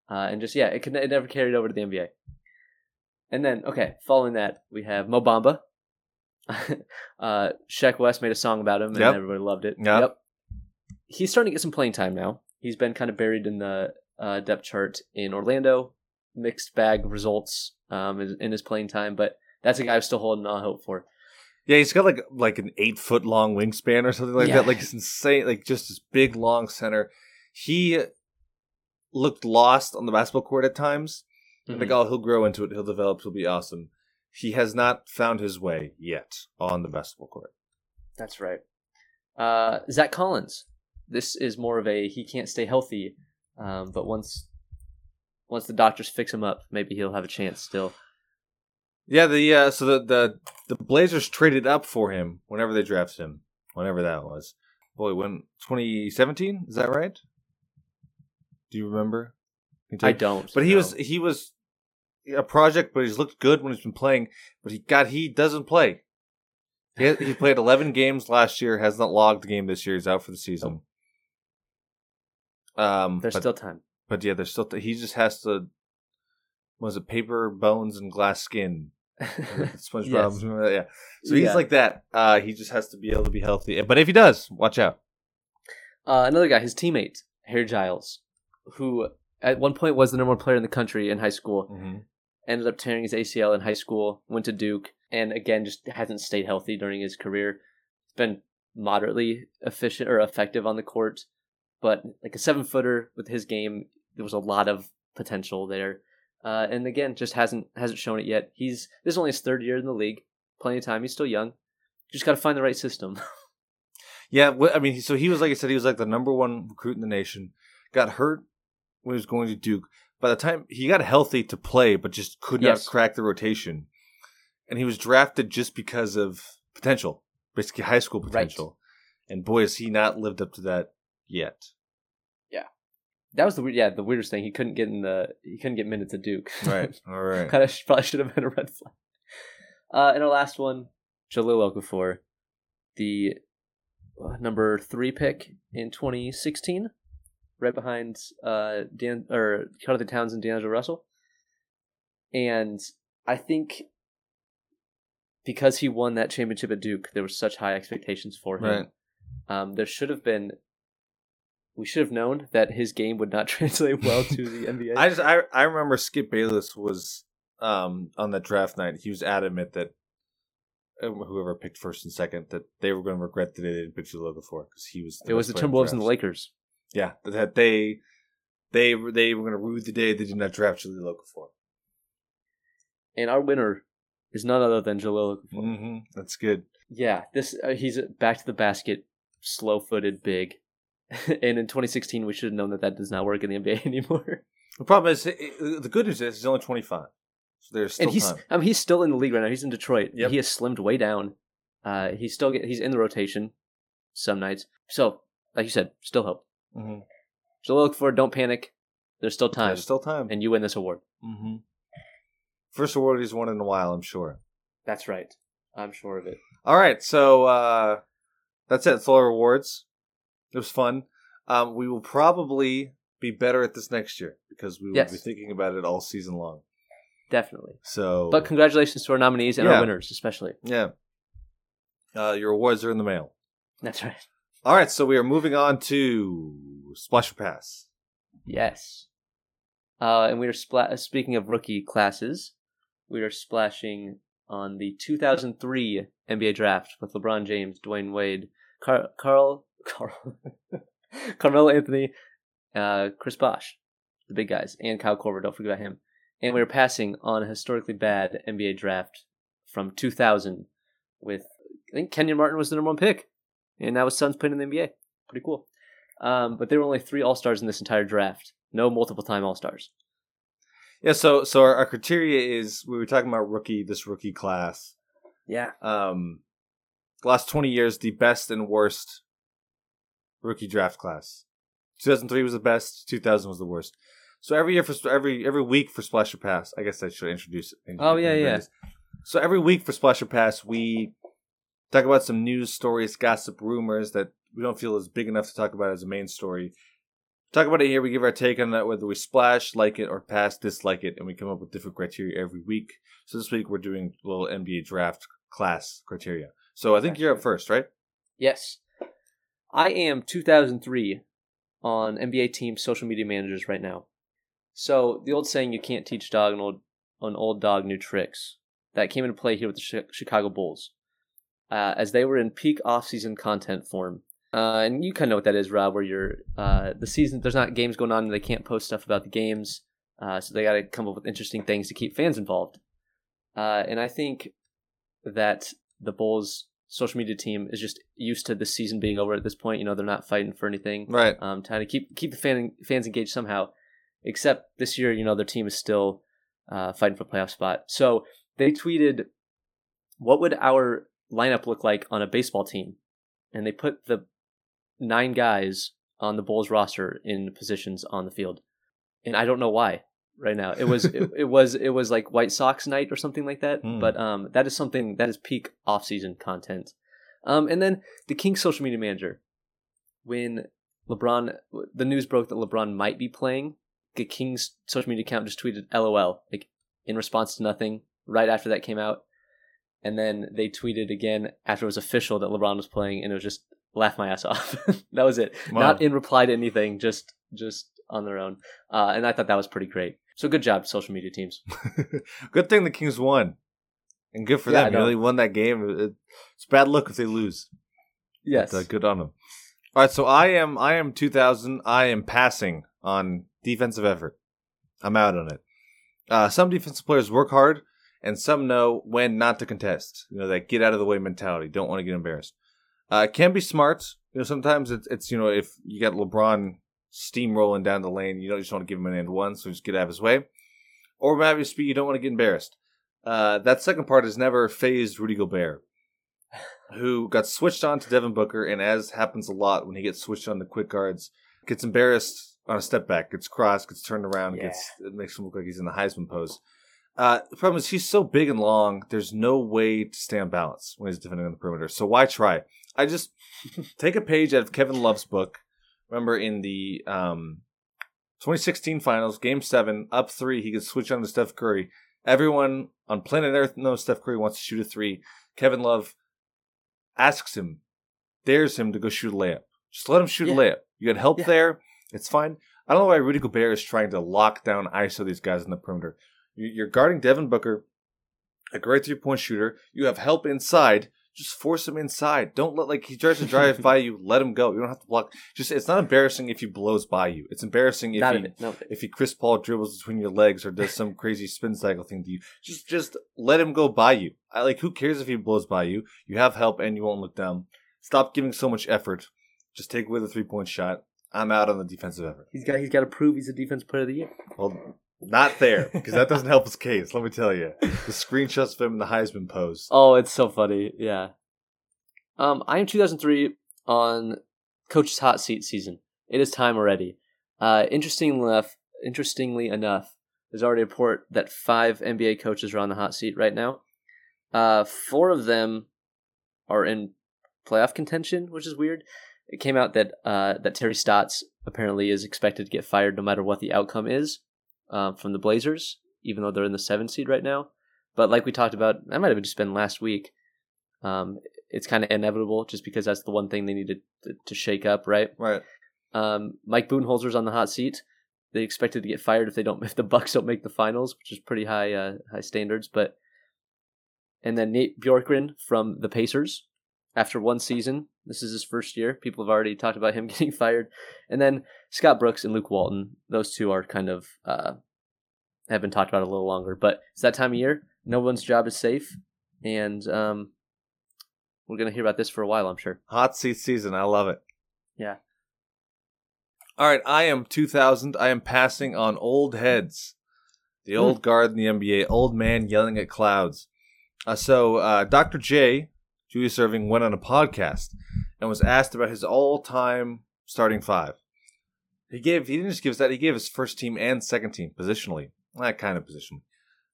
Uh, and just, yeah, it, could, it never carried over to the N B A. And then, okay, following that, we have Mo Bamba. uh, Sheck West made a song about him, and yep. everybody loved it. Yep. yep. He's starting to get some playing time now. He's been kind of buried in the uh, depth chart in Orlando. Mixed bag results um, in his playing time, but that's a guy I'm still holding on hope for. Yeah, he's got like like an eight foot long wingspan or something like yeah. that. Like it's insane. Like just this big long center. He looked lost on the basketball court at times. Mm-hmm. Like, oh, he'll grow into it. He'll develop. He'll be awesome. He has not found his way yet on the basketball court. That's right. Uh, Zach Collins. This is more of a he can't stay healthy, um, but once once the doctors fix him up, maybe he'll have a chance still. Yeah, the uh, so the, the the Blazers traded up for him whenever they drafted him, whenever that was. Boy, when twenty seventeen, is that right? Do you remember? You I don't. But he no. was he was a project, but he's looked good when he's been playing. But he got he doesn't play. He, he played eleven games last year. Has not logged a game this year. He's out for the season. Oh. Um, there's but, still time, but yeah, there's still. Th- he just has to. Was it paper, bones, and glass skin? SpongeBob, yes. Remember that? Yeah. So yeah. He's like that. Uh, he just has to be able to be healthy. But if he does, watch out. Uh, another guy, his teammate Harry Giles, who at one point was the number one player in the country in high school, mm-hmm. ended up tearing his A C L in high school, went to Duke, and again just hasn't stayed healthy during his career. It's been moderately efficient or effective on the court. But like a seven-footer with his game, there was a lot of potential there. Uh, and again, just hasn't hasn't shown it yet. He's This is only his third year in the league. Plenty of time. He's still young. Just got to find the right system. yeah, I mean, so he was, like I said, he was like the number one recruit in the nation. Got hurt when he was going to Duke. By the time he got healthy to play, but just could not yes. crack the rotation. And he was drafted just because of potential, basically high school potential. Right. And boy, has he not lived up to that. Yet, yeah, that was the yeah the weirdest thing. He couldn't get in the he couldn't get minutes at Duke. Right, all right. Kind of probably should have been a red flag. Uh, and our last one, Jahlil Okafor, the uh, number three pick in twenty sixteen, right behind uh Dan or Carlton Towns and D'Angelo Russell. And I think because he won that championship at Duke, there were such high expectations for him. Right. Um, there should have been. We should have known that his game would not translate well to the N B A. I just I, I remember Skip Bayless was um, on that draft night. He was adamant that whoever picked first and second that they were going to regret that they didn't pick Jahlil Okafor because he was. The it was the Timberwolves and the Lakers. Yeah, that they they they were going to rue the day they did not draft Jahlil Okafor. And our winner is none other than Jahlil Okafor. Mm-hmm. That's good. Yeah, this uh, he's back to the basket, slow-footed, big. And in twenty sixteen, we should have known that that does not work in the N B A anymore. The problem is, the good news is he's only twenty-five, so there's still and he's, time. I mean, he's still in the league right now. He's in Detroit. Yep. He has slimmed way down. Uh, he's still get, he's in the rotation some nights. So, like you said, still hope. Mm-hmm. So look for don't panic. There's still time. There's still time, and you win this award. Mm-hmm. First award he's won in a while, I'm sure. That's right. I'm sure of it. All right, so uh, that's it. That's all our awards. It was fun. Um, we will probably be better at this next year because we will yes. be thinking about it all season long. Definitely. So, but congratulations to our nominees and yeah. our winners, especially. Yeah. Uh, your awards are in the mail. That's right. All right, so we are moving on to Splash or Pass. Yes. Uh, and we are spla- speaking of rookie classes. We are splashing on the two thousand three N B A draft with LeBron James, Dwayne Wade, Car- Carl. Carl, Carmelo Anthony, uh, Chris Bosh, the big guys, and Kyle Korver. Don't forget about him. And we were passing on a historically bad N B A draft from two thousand with, I think Kenyon Martin was the number one pick. And that was Suns playing in the N B A. Pretty cool. Um, but there were only three All-Stars in this entire draft. No multiple-time All-Stars. Yeah, so so our, our criteria is, we were talking about rookie, this rookie class. Yeah. Um, the last twenty years, the best and worst rookie draft class. two thousand three was the best, two thousand was the worst. So every year, for every every week for Splash or Pass, I guess I should introduce it. Oh, yeah, yeah. This. So every week for Splash or Pass, we talk about some news stories, gossip, rumors that we don't feel is big enough to talk about as a main story. Talk about it here. We give our take on that, whether we splash, like it, or pass, dislike it, and we come up with different criteria every week. So this week we're doing a little N B A draft class criteria. So I think you're up first, right? Yes. I am two thousand three on N B A team social media managers right now. So the old saying, you can't teach dog an old, an old dog new tricks, that came into play here with the Chicago Bulls, uh, as they were in peak offseason content form. Uh, and you kind of know what that is, Rob, where you're, uh, the season, there's not games going on and they can't post stuff about the games. Uh, so they got to come up with interesting things to keep fans involved. Uh, and I think that the Bulls social media team is just used to the season being over at this point. You know, they're not fighting for anything. Right. Um, trying to keep, keep the fan, fans engaged somehow, except this year, you know, their team is still, uh, fighting for a playoff spot. So they tweeted, what would our lineup look like on a baseball team? And they put the nine guys on the Bulls roster in positions on the field, and I don't know why right now. It was it, it was it was like White Sox night or something like that. Mm. But um, that is something that is peak off-season content. Um, and then the Kings social media manager, when LeBron, the news broke that LeBron might be playing, the Kings social media account just tweeted "LOL" like in response to nothing. Right after that came out, and then they tweeted again after it was official that LeBron was playing, and it was just, laugh my ass off. That was it. Wow. Not in reply to anything, just just on their own. Uh, and I thought that was pretty great. So good job, social media teams. Good thing the Kings won. And good for yeah, them. You know, they won that game. It's bad luck if they lose. Yes. But, uh, good on them. All right, so I am I am two thousand. I am passing on defensive effort. I'm out on it. Uh, some defensive players work hard, and some know when not to contest. You know, that get-out-of-the-way mentality. Don't want to get embarrassed. Uh, it can be smart. You know, sometimes it's, it's, you know, if you got LeBron steamrolling down the lane, you don't just want to give him an and one, so just get out of his way. Or maybe speed, you don't want to get embarrassed. Uh, that second part is never phased Rudy Gobert, who got switched on to Devin Booker, and as happens a lot when he gets switched on to quick guards, gets embarrassed on a step back, gets crossed, gets turned around, yeah. gets it makes him look like he's in the Heisman pose. Uh, the problem is he's so big and long, there's no way to stay on balance when he's defending on the perimeter. So why try? I just take a page out of Kevin Love's book. Remember in the um, twenty sixteen finals, game seven, up three, he gets switched on to Steph Curry. Everyone on planet Earth knows Steph Curry wants to shoot a three. Kevin Love asks him, dares him to go shoot a layup. Just let him shoot yeah. a layup. You got help yeah. there. It's fine. I don't know why Rudy Gobert is trying to lock down I S O these guys on the perimeter. You're guarding Devin Booker, a great three-point shooter. You have help inside. Just force him inside. Don't let, like, he tries to drive by you. Let him go. You don't have to block. Just, it's not embarrassing if he blows by you. It's embarrassing if he, no. if he Chris Paul dribbles between your legs or does some crazy spin cycle thing to you. Just, just let him go by you. I, like, who cares if he blows by you? You have help and you won't look down. Stop giving so much effort. Just take away the three-point shot. I'm out on the defensive effort. He's got, he's got to prove he's a defensive player of the year. Well, not there, because that doesn't help his case, let me tell you. The screenshots of him in the Heisman pose. Oh, it's so funny, yeah. Um, I am two thousand three on Coach's Hot Seat season. It is time already. Uh, interestingly enough, interestingly enough, there's already a report that five N B A coaches are on the hot seat right now. Uh, four of them are in playoff contention, which is weird. It came out that uh, that Terry Stotts apparently is expected to get fired no matter what the outcome is. Uh, from the Blazers, even though they're in the seventh seed right now. But like we talked about, that might have just been last week. Um, it's kind of inevitable just because that's the one thing they needed to, to shake up, right? Right. Um, Mike Budenholzer's on the hot seat. They expected to get fired if they don't, if the Bucks don't make the finals, which is pretty high uh, high standards. But and then Nate Bjorkgren from the Pacers after one season. This is his first year. People have already talked about him getting fired. And then Scott Brooks and Luke Walton. Those two are kind of uh, have been talked about a little longer. But it's that time of year. No one's job is safe. And um, we're going to hear about this for a while, I'm sure. Hot seat season. I love it. Yeah. All right. I am two thousand. I am passing on old heads. The old mm. guard in the N B A, old man yelling at clouds. Uh, so uh, Doctor J, Julius Erving, went on a podcast and was asked about his all-time starting five. He gave he didn't just give us that. He gave his first team and second team positionally. That kind of position.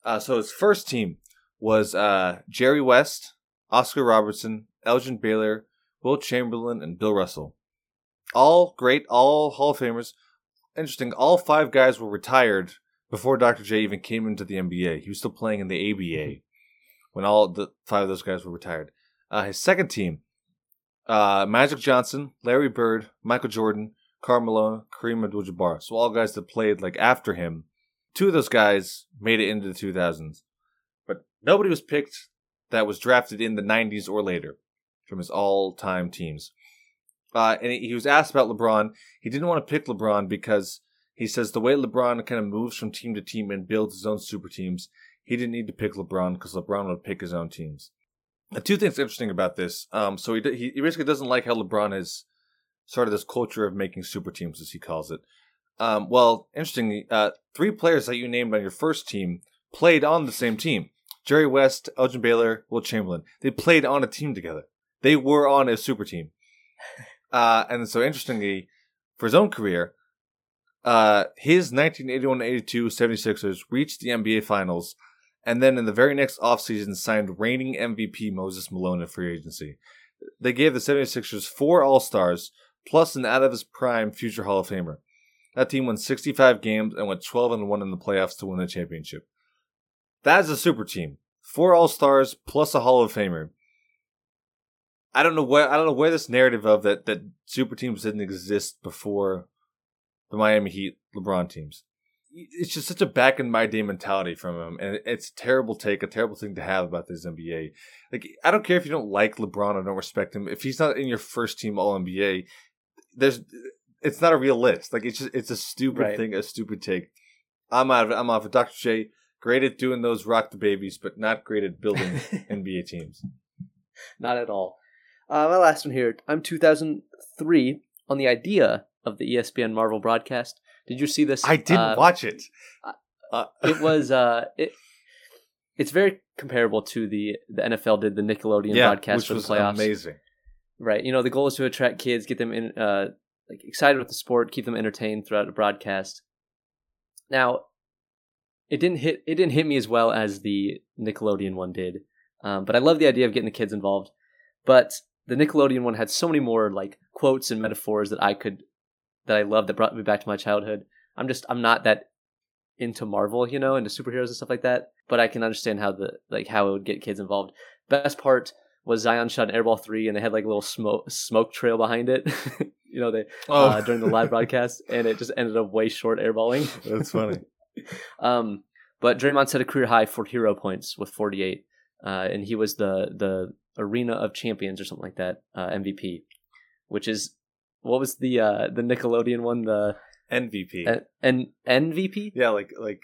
Uh, so his first team was uh, Jerry West, Oscar Robertson, Elgin Baylor, Will Chamberlain, and Bill Russell. All great, all Hall of Famers. Interesting, all five guys were retired before Doctor J even came into the N B A. He was still playing in the A B A when all the five of those guys were retired. Uh, his second team, uh, Magic Johnson, Larry Bird, Michael Jordan, Carmelo, Kareem Abdul-Jabbar. So all guys that played like after him. Two of those guys made it into the two thousands. But nobody was picked that was drafted in the nineties or later from his all-time teams. Uh, and he was asked about LeBron. He didn't want to pick LeBron because he says the way LeBron kind of moves from team to team and builds his own super teams, he didn't need to pick LeBron because LeBron would pick his own teams. Uh, two things interesting about this. Um, so he, he he basically doesn't like how LeBron has started this culture of making super teams, as he calls it. Um, well, interestingly, uh, three players that you named on your first team played on the same team. Jerry West, Elgin Baylor, Will Chamberlain. They played on a team together. They were on a super team. Uh, and so interestingly, for his own career, uh, his nineteen eighty-one eighty-two 76ers reached the N B A Finals, and then in the very next offseason signed reigning M V P Moses Malone in free agency. They gave the 76ers four All-Stars, plus an out-of-his-prime future Hall of Famer. That team won sixty-five games and went twelve and one in the playoffs to win the championship. That is a super team. Four All-Stars plus a Hall of Famer. I don't know where I don't know where this narrative of that that super teams didn't exist before the Miami Heat LeBron teams. It's just such a back in my day mentality from him, and it's a terrible take, a terrible thing to have about this N B A. Like, I don't care if you don't like LeBron or don't respect him. If he's not in your first team All N B A, there's it's not a real list. Like, it's just it's a stupid right. thing, a stupid take. I'm out of it. I'm off of Doctor J. Great at doing those rock the babies, but not great at building N B A teams. Not at all. Uh, my last one here. I'm two thousand three on the idea of the E S P N Marvel broadcast. Did you see this? I didn't uh, watch it. Uh, it was uh, it. It's very comparable to the the N F L did the Nickelodeon yeah, broadcast which for the was playoffs. Amazing, right? You know, the goal is to attract kids, get them in, uh, like excited with the sport, keep them entertained throughout the broadcast. Now, it didn't hit. It didn't hit me as well as the Nickelodeon one did, um, but I love the idea of getting the kids involved. But the Nickelodeon one had so many more like quotes and metaphors that I could, that I loved, that brought me back to my childhood. I'm just, I'm not that into Marvel, you know, into superheroes and stuff like that. But I can understand how the, like how it would get kids involved. Best part was Zion shot an airball three and they had like a little smoke, smoke trail behind it, you know, they oh. uh, during the live broadcast, and it just ended up way short airballing. That's funny. um, But Draymond set a career high for hero points with forty-eight. Uh, and he was the, the, Arena of Champions or something like that, uh, M V P, which is, what was the uh, the Nickelodeon one? The N V P. Uh, and N V P? Yeah, like, like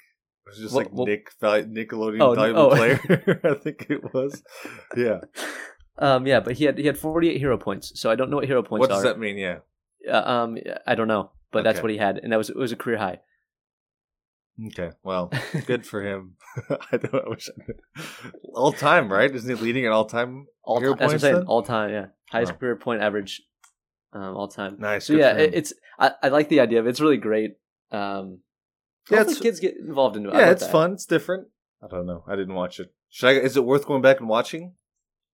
it was just well, like well, Nick Val- Nickelodeon oh, Valuable oh. Player, I think it was. Yeah. Um. Yeah, but he had he had forty-eight hero points, so I don't know what hero points what are. What does that mean, yeah? Uh, um. I don't know, but okay. That's what he had, and that was it was a career high. Okay, well, good for him. I don't. I wish I did. All time, right? Isn't he leading at all time? All time. That's what I'm saying. Then? All time, yeah. Highest oh. career point average, um, all time. Nice. So good yeah, for him. it's. I, I like the idea of it. It's really great. Um, yeah, kids get involved in it. Yeah, it's that. fun. It's different. I don't know. I didn't watch it. Should I? Is it worth going back and watching?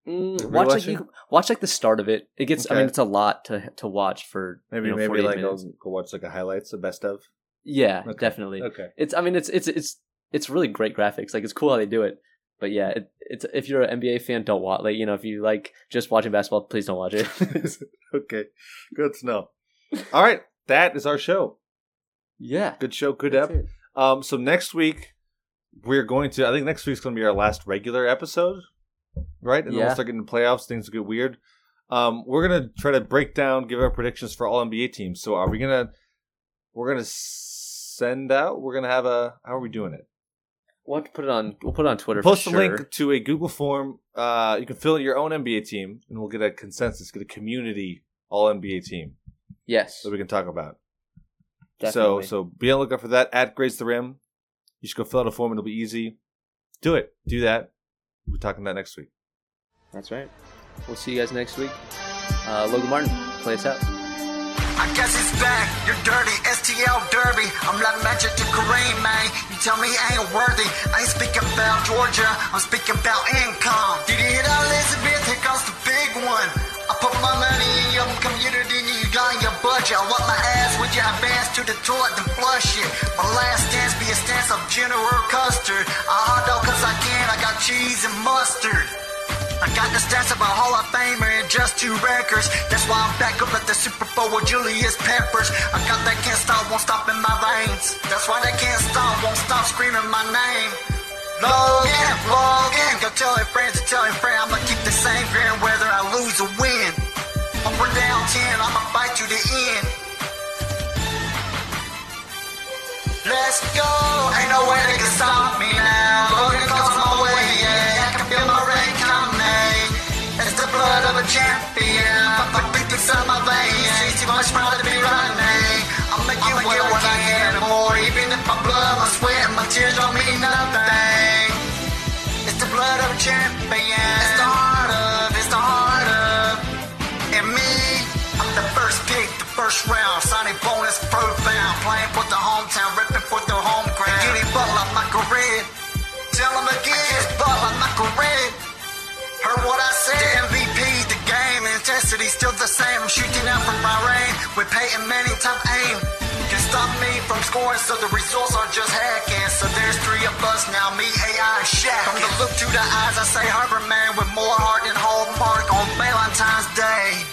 Mm, watch like you, watch like the start of it. It gets. Okay. I mean, it's a lot to to watch for. Maybe you know, maybe like I'll go watch like a highlights, the best of. Yeah, okay. Definitely. Okay. It's I mean it's it's it's it's really great graphics. Like, it's cool how they do it. But yeah, it, it's if you're an N B A fan, don't watch. Like, you know, if you like just watching basketball, please don't watch it. Okay. Good to know. All right, that is our show. Yeah. Good show, good ep. Um so next week we're going to I think next week's going to be our last regular episode, right? And yeah. then we'll start getting the playoffs, things get weird. Um we're going to try to break down, give our predictions for all N B A teams. So are we going to we're going to send out we're gonna have a how are we doing it we'll have to put it on we'll put it on Twitter post for a sure. link to a Google form. Uh you can fill in your own N B A team and we'll get a consensus, get a community all N B A team, yes, that we can talk about. Definitely. so so be on the lookout for that at Graze the Rim You should go fill out a form. It'll be easy. Do it. Do that. We'll be talking about next week. That's right. We'll see you guys next week. Uh, Logan Martin, play us out. I guess it's back, you're dirty, S T L Derby. I'm like Magic to Kareem, man. You tell me I ain't worthy. I ain't speaking about Georgia, I'm speaking about income. Did you hear that, Elizabeth? Here comes the big one. I put my money in your community, you got in your budget. I want my ass with you, advance to the toilet and flush it. My last dance be a stance of General Custard. I hot dog cause I can, I got cheese and mustard. I got the stats of a Hall of Famer and just two records. That's why I'm back up at the Super Bowl with Julius Peppers. I got that can't stop, won't stop in my veins. That's why they can't stop, won't stop screaming my name. Log in, log in, go tell your friends to tell your friend. I'ma keep the same grin whether I lose or win. Up or down ten, I'ma fight to the end. Let's go, ain't no way they can stop me now. Logan goes my way, yeah, I can feel my rain coming. It's the blood of a champion, I beat this out of my veins. Too much proud to be running. I'll make you get what I get more, even if my blood, my sweat, and my tears don't mean nothing. It's the blood of a champion, it's the heart of, it's the heart of, and me, I'm the first pick, the first round, signing bonus profound, playing for the hometown, ripping for the home ground. Get it, Butler, Michael Red. Tell him again, it's Butler, Michael Red. Heard what I said? The M V P, the game, intensity still the same. I'm shooting out from my reign with Peyton Manning top aim. Can stop me from scoring, so the results are just hacking. So there's three of us now, me, A I, and Shaq. From the look to the eyes, I say Harbor Man with more heart than Hallmark on Valentine's Day.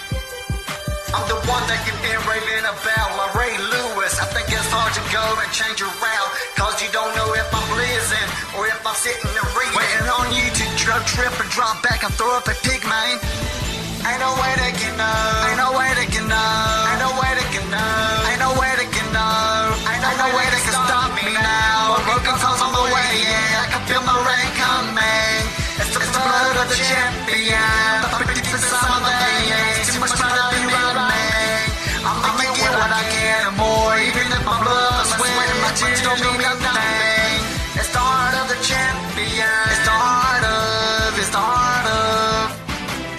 I'm the one that you've been raving about, like Ray Lewis. I think it's hard to go and change your route, cause you don't know if I'm blizzing or if I'm sitting and reading. Waiting on you to drug trip and drop back and throw up a pig, man. Ain't no way they can know. Ain't no way they can know. Ain't no way they can know. Ain't no way they can know. Ain't no, ain't no way they can stop me now. Broken calls on the way, yeah. I can feel my rain coming. It's the blood of the champion. The big difference on my veins. Too much pride to be running. I'ma get what I can and more. Even if my blood, sweat, and my tears don't mean nothing. It's the heart of the champion. It's the heart of. It's the heart of.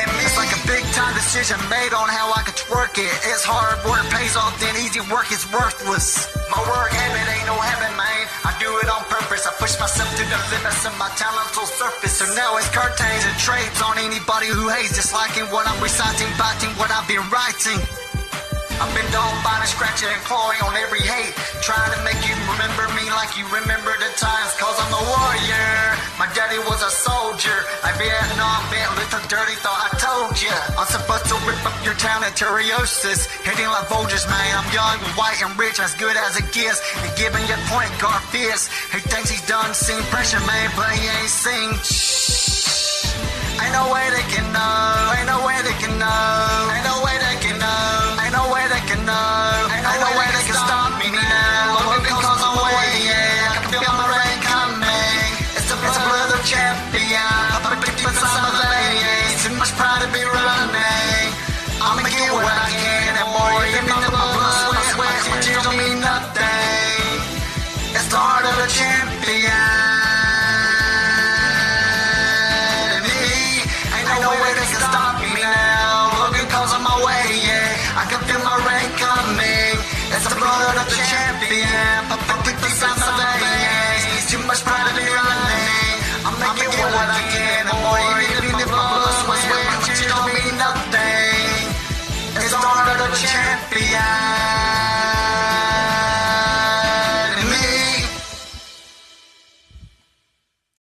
And it's like a big time decision made on how I could twerk it. It's hard work pays off, then easy work is worthless. My work habit ain't no habit, man. I do it on purpose. I push myself to the limits and my talent will surface. So now it's curtains and drapes on anybody who hates disliking what I'm reciting, biting what I've been writing. I've been dog biting, scratching, and clawing on every hate, trying to make you remember me like you remember the times. Cause I'm a warrior. My daddy was a soldier. A Vietnam vet, little dirty, thought I told ya. I'm supposed to rip up your town at Terriosis, hitting like vultures, man. I'm young, white, and rich, as good as it gets. And giving your point guard fist. He thinks he's done seen pressure, man, but he ain't seen. Shh. Ain't no way they can know. Ain't no way they can know. Ain't no way they can know. Ain't no way they can know. Ain't no way, way they can stop me now. Look, it comes my way, yeah. I can feel my rain coming. It's the blood of champion. I'm a big fan of the ladies. Too much pride to be right.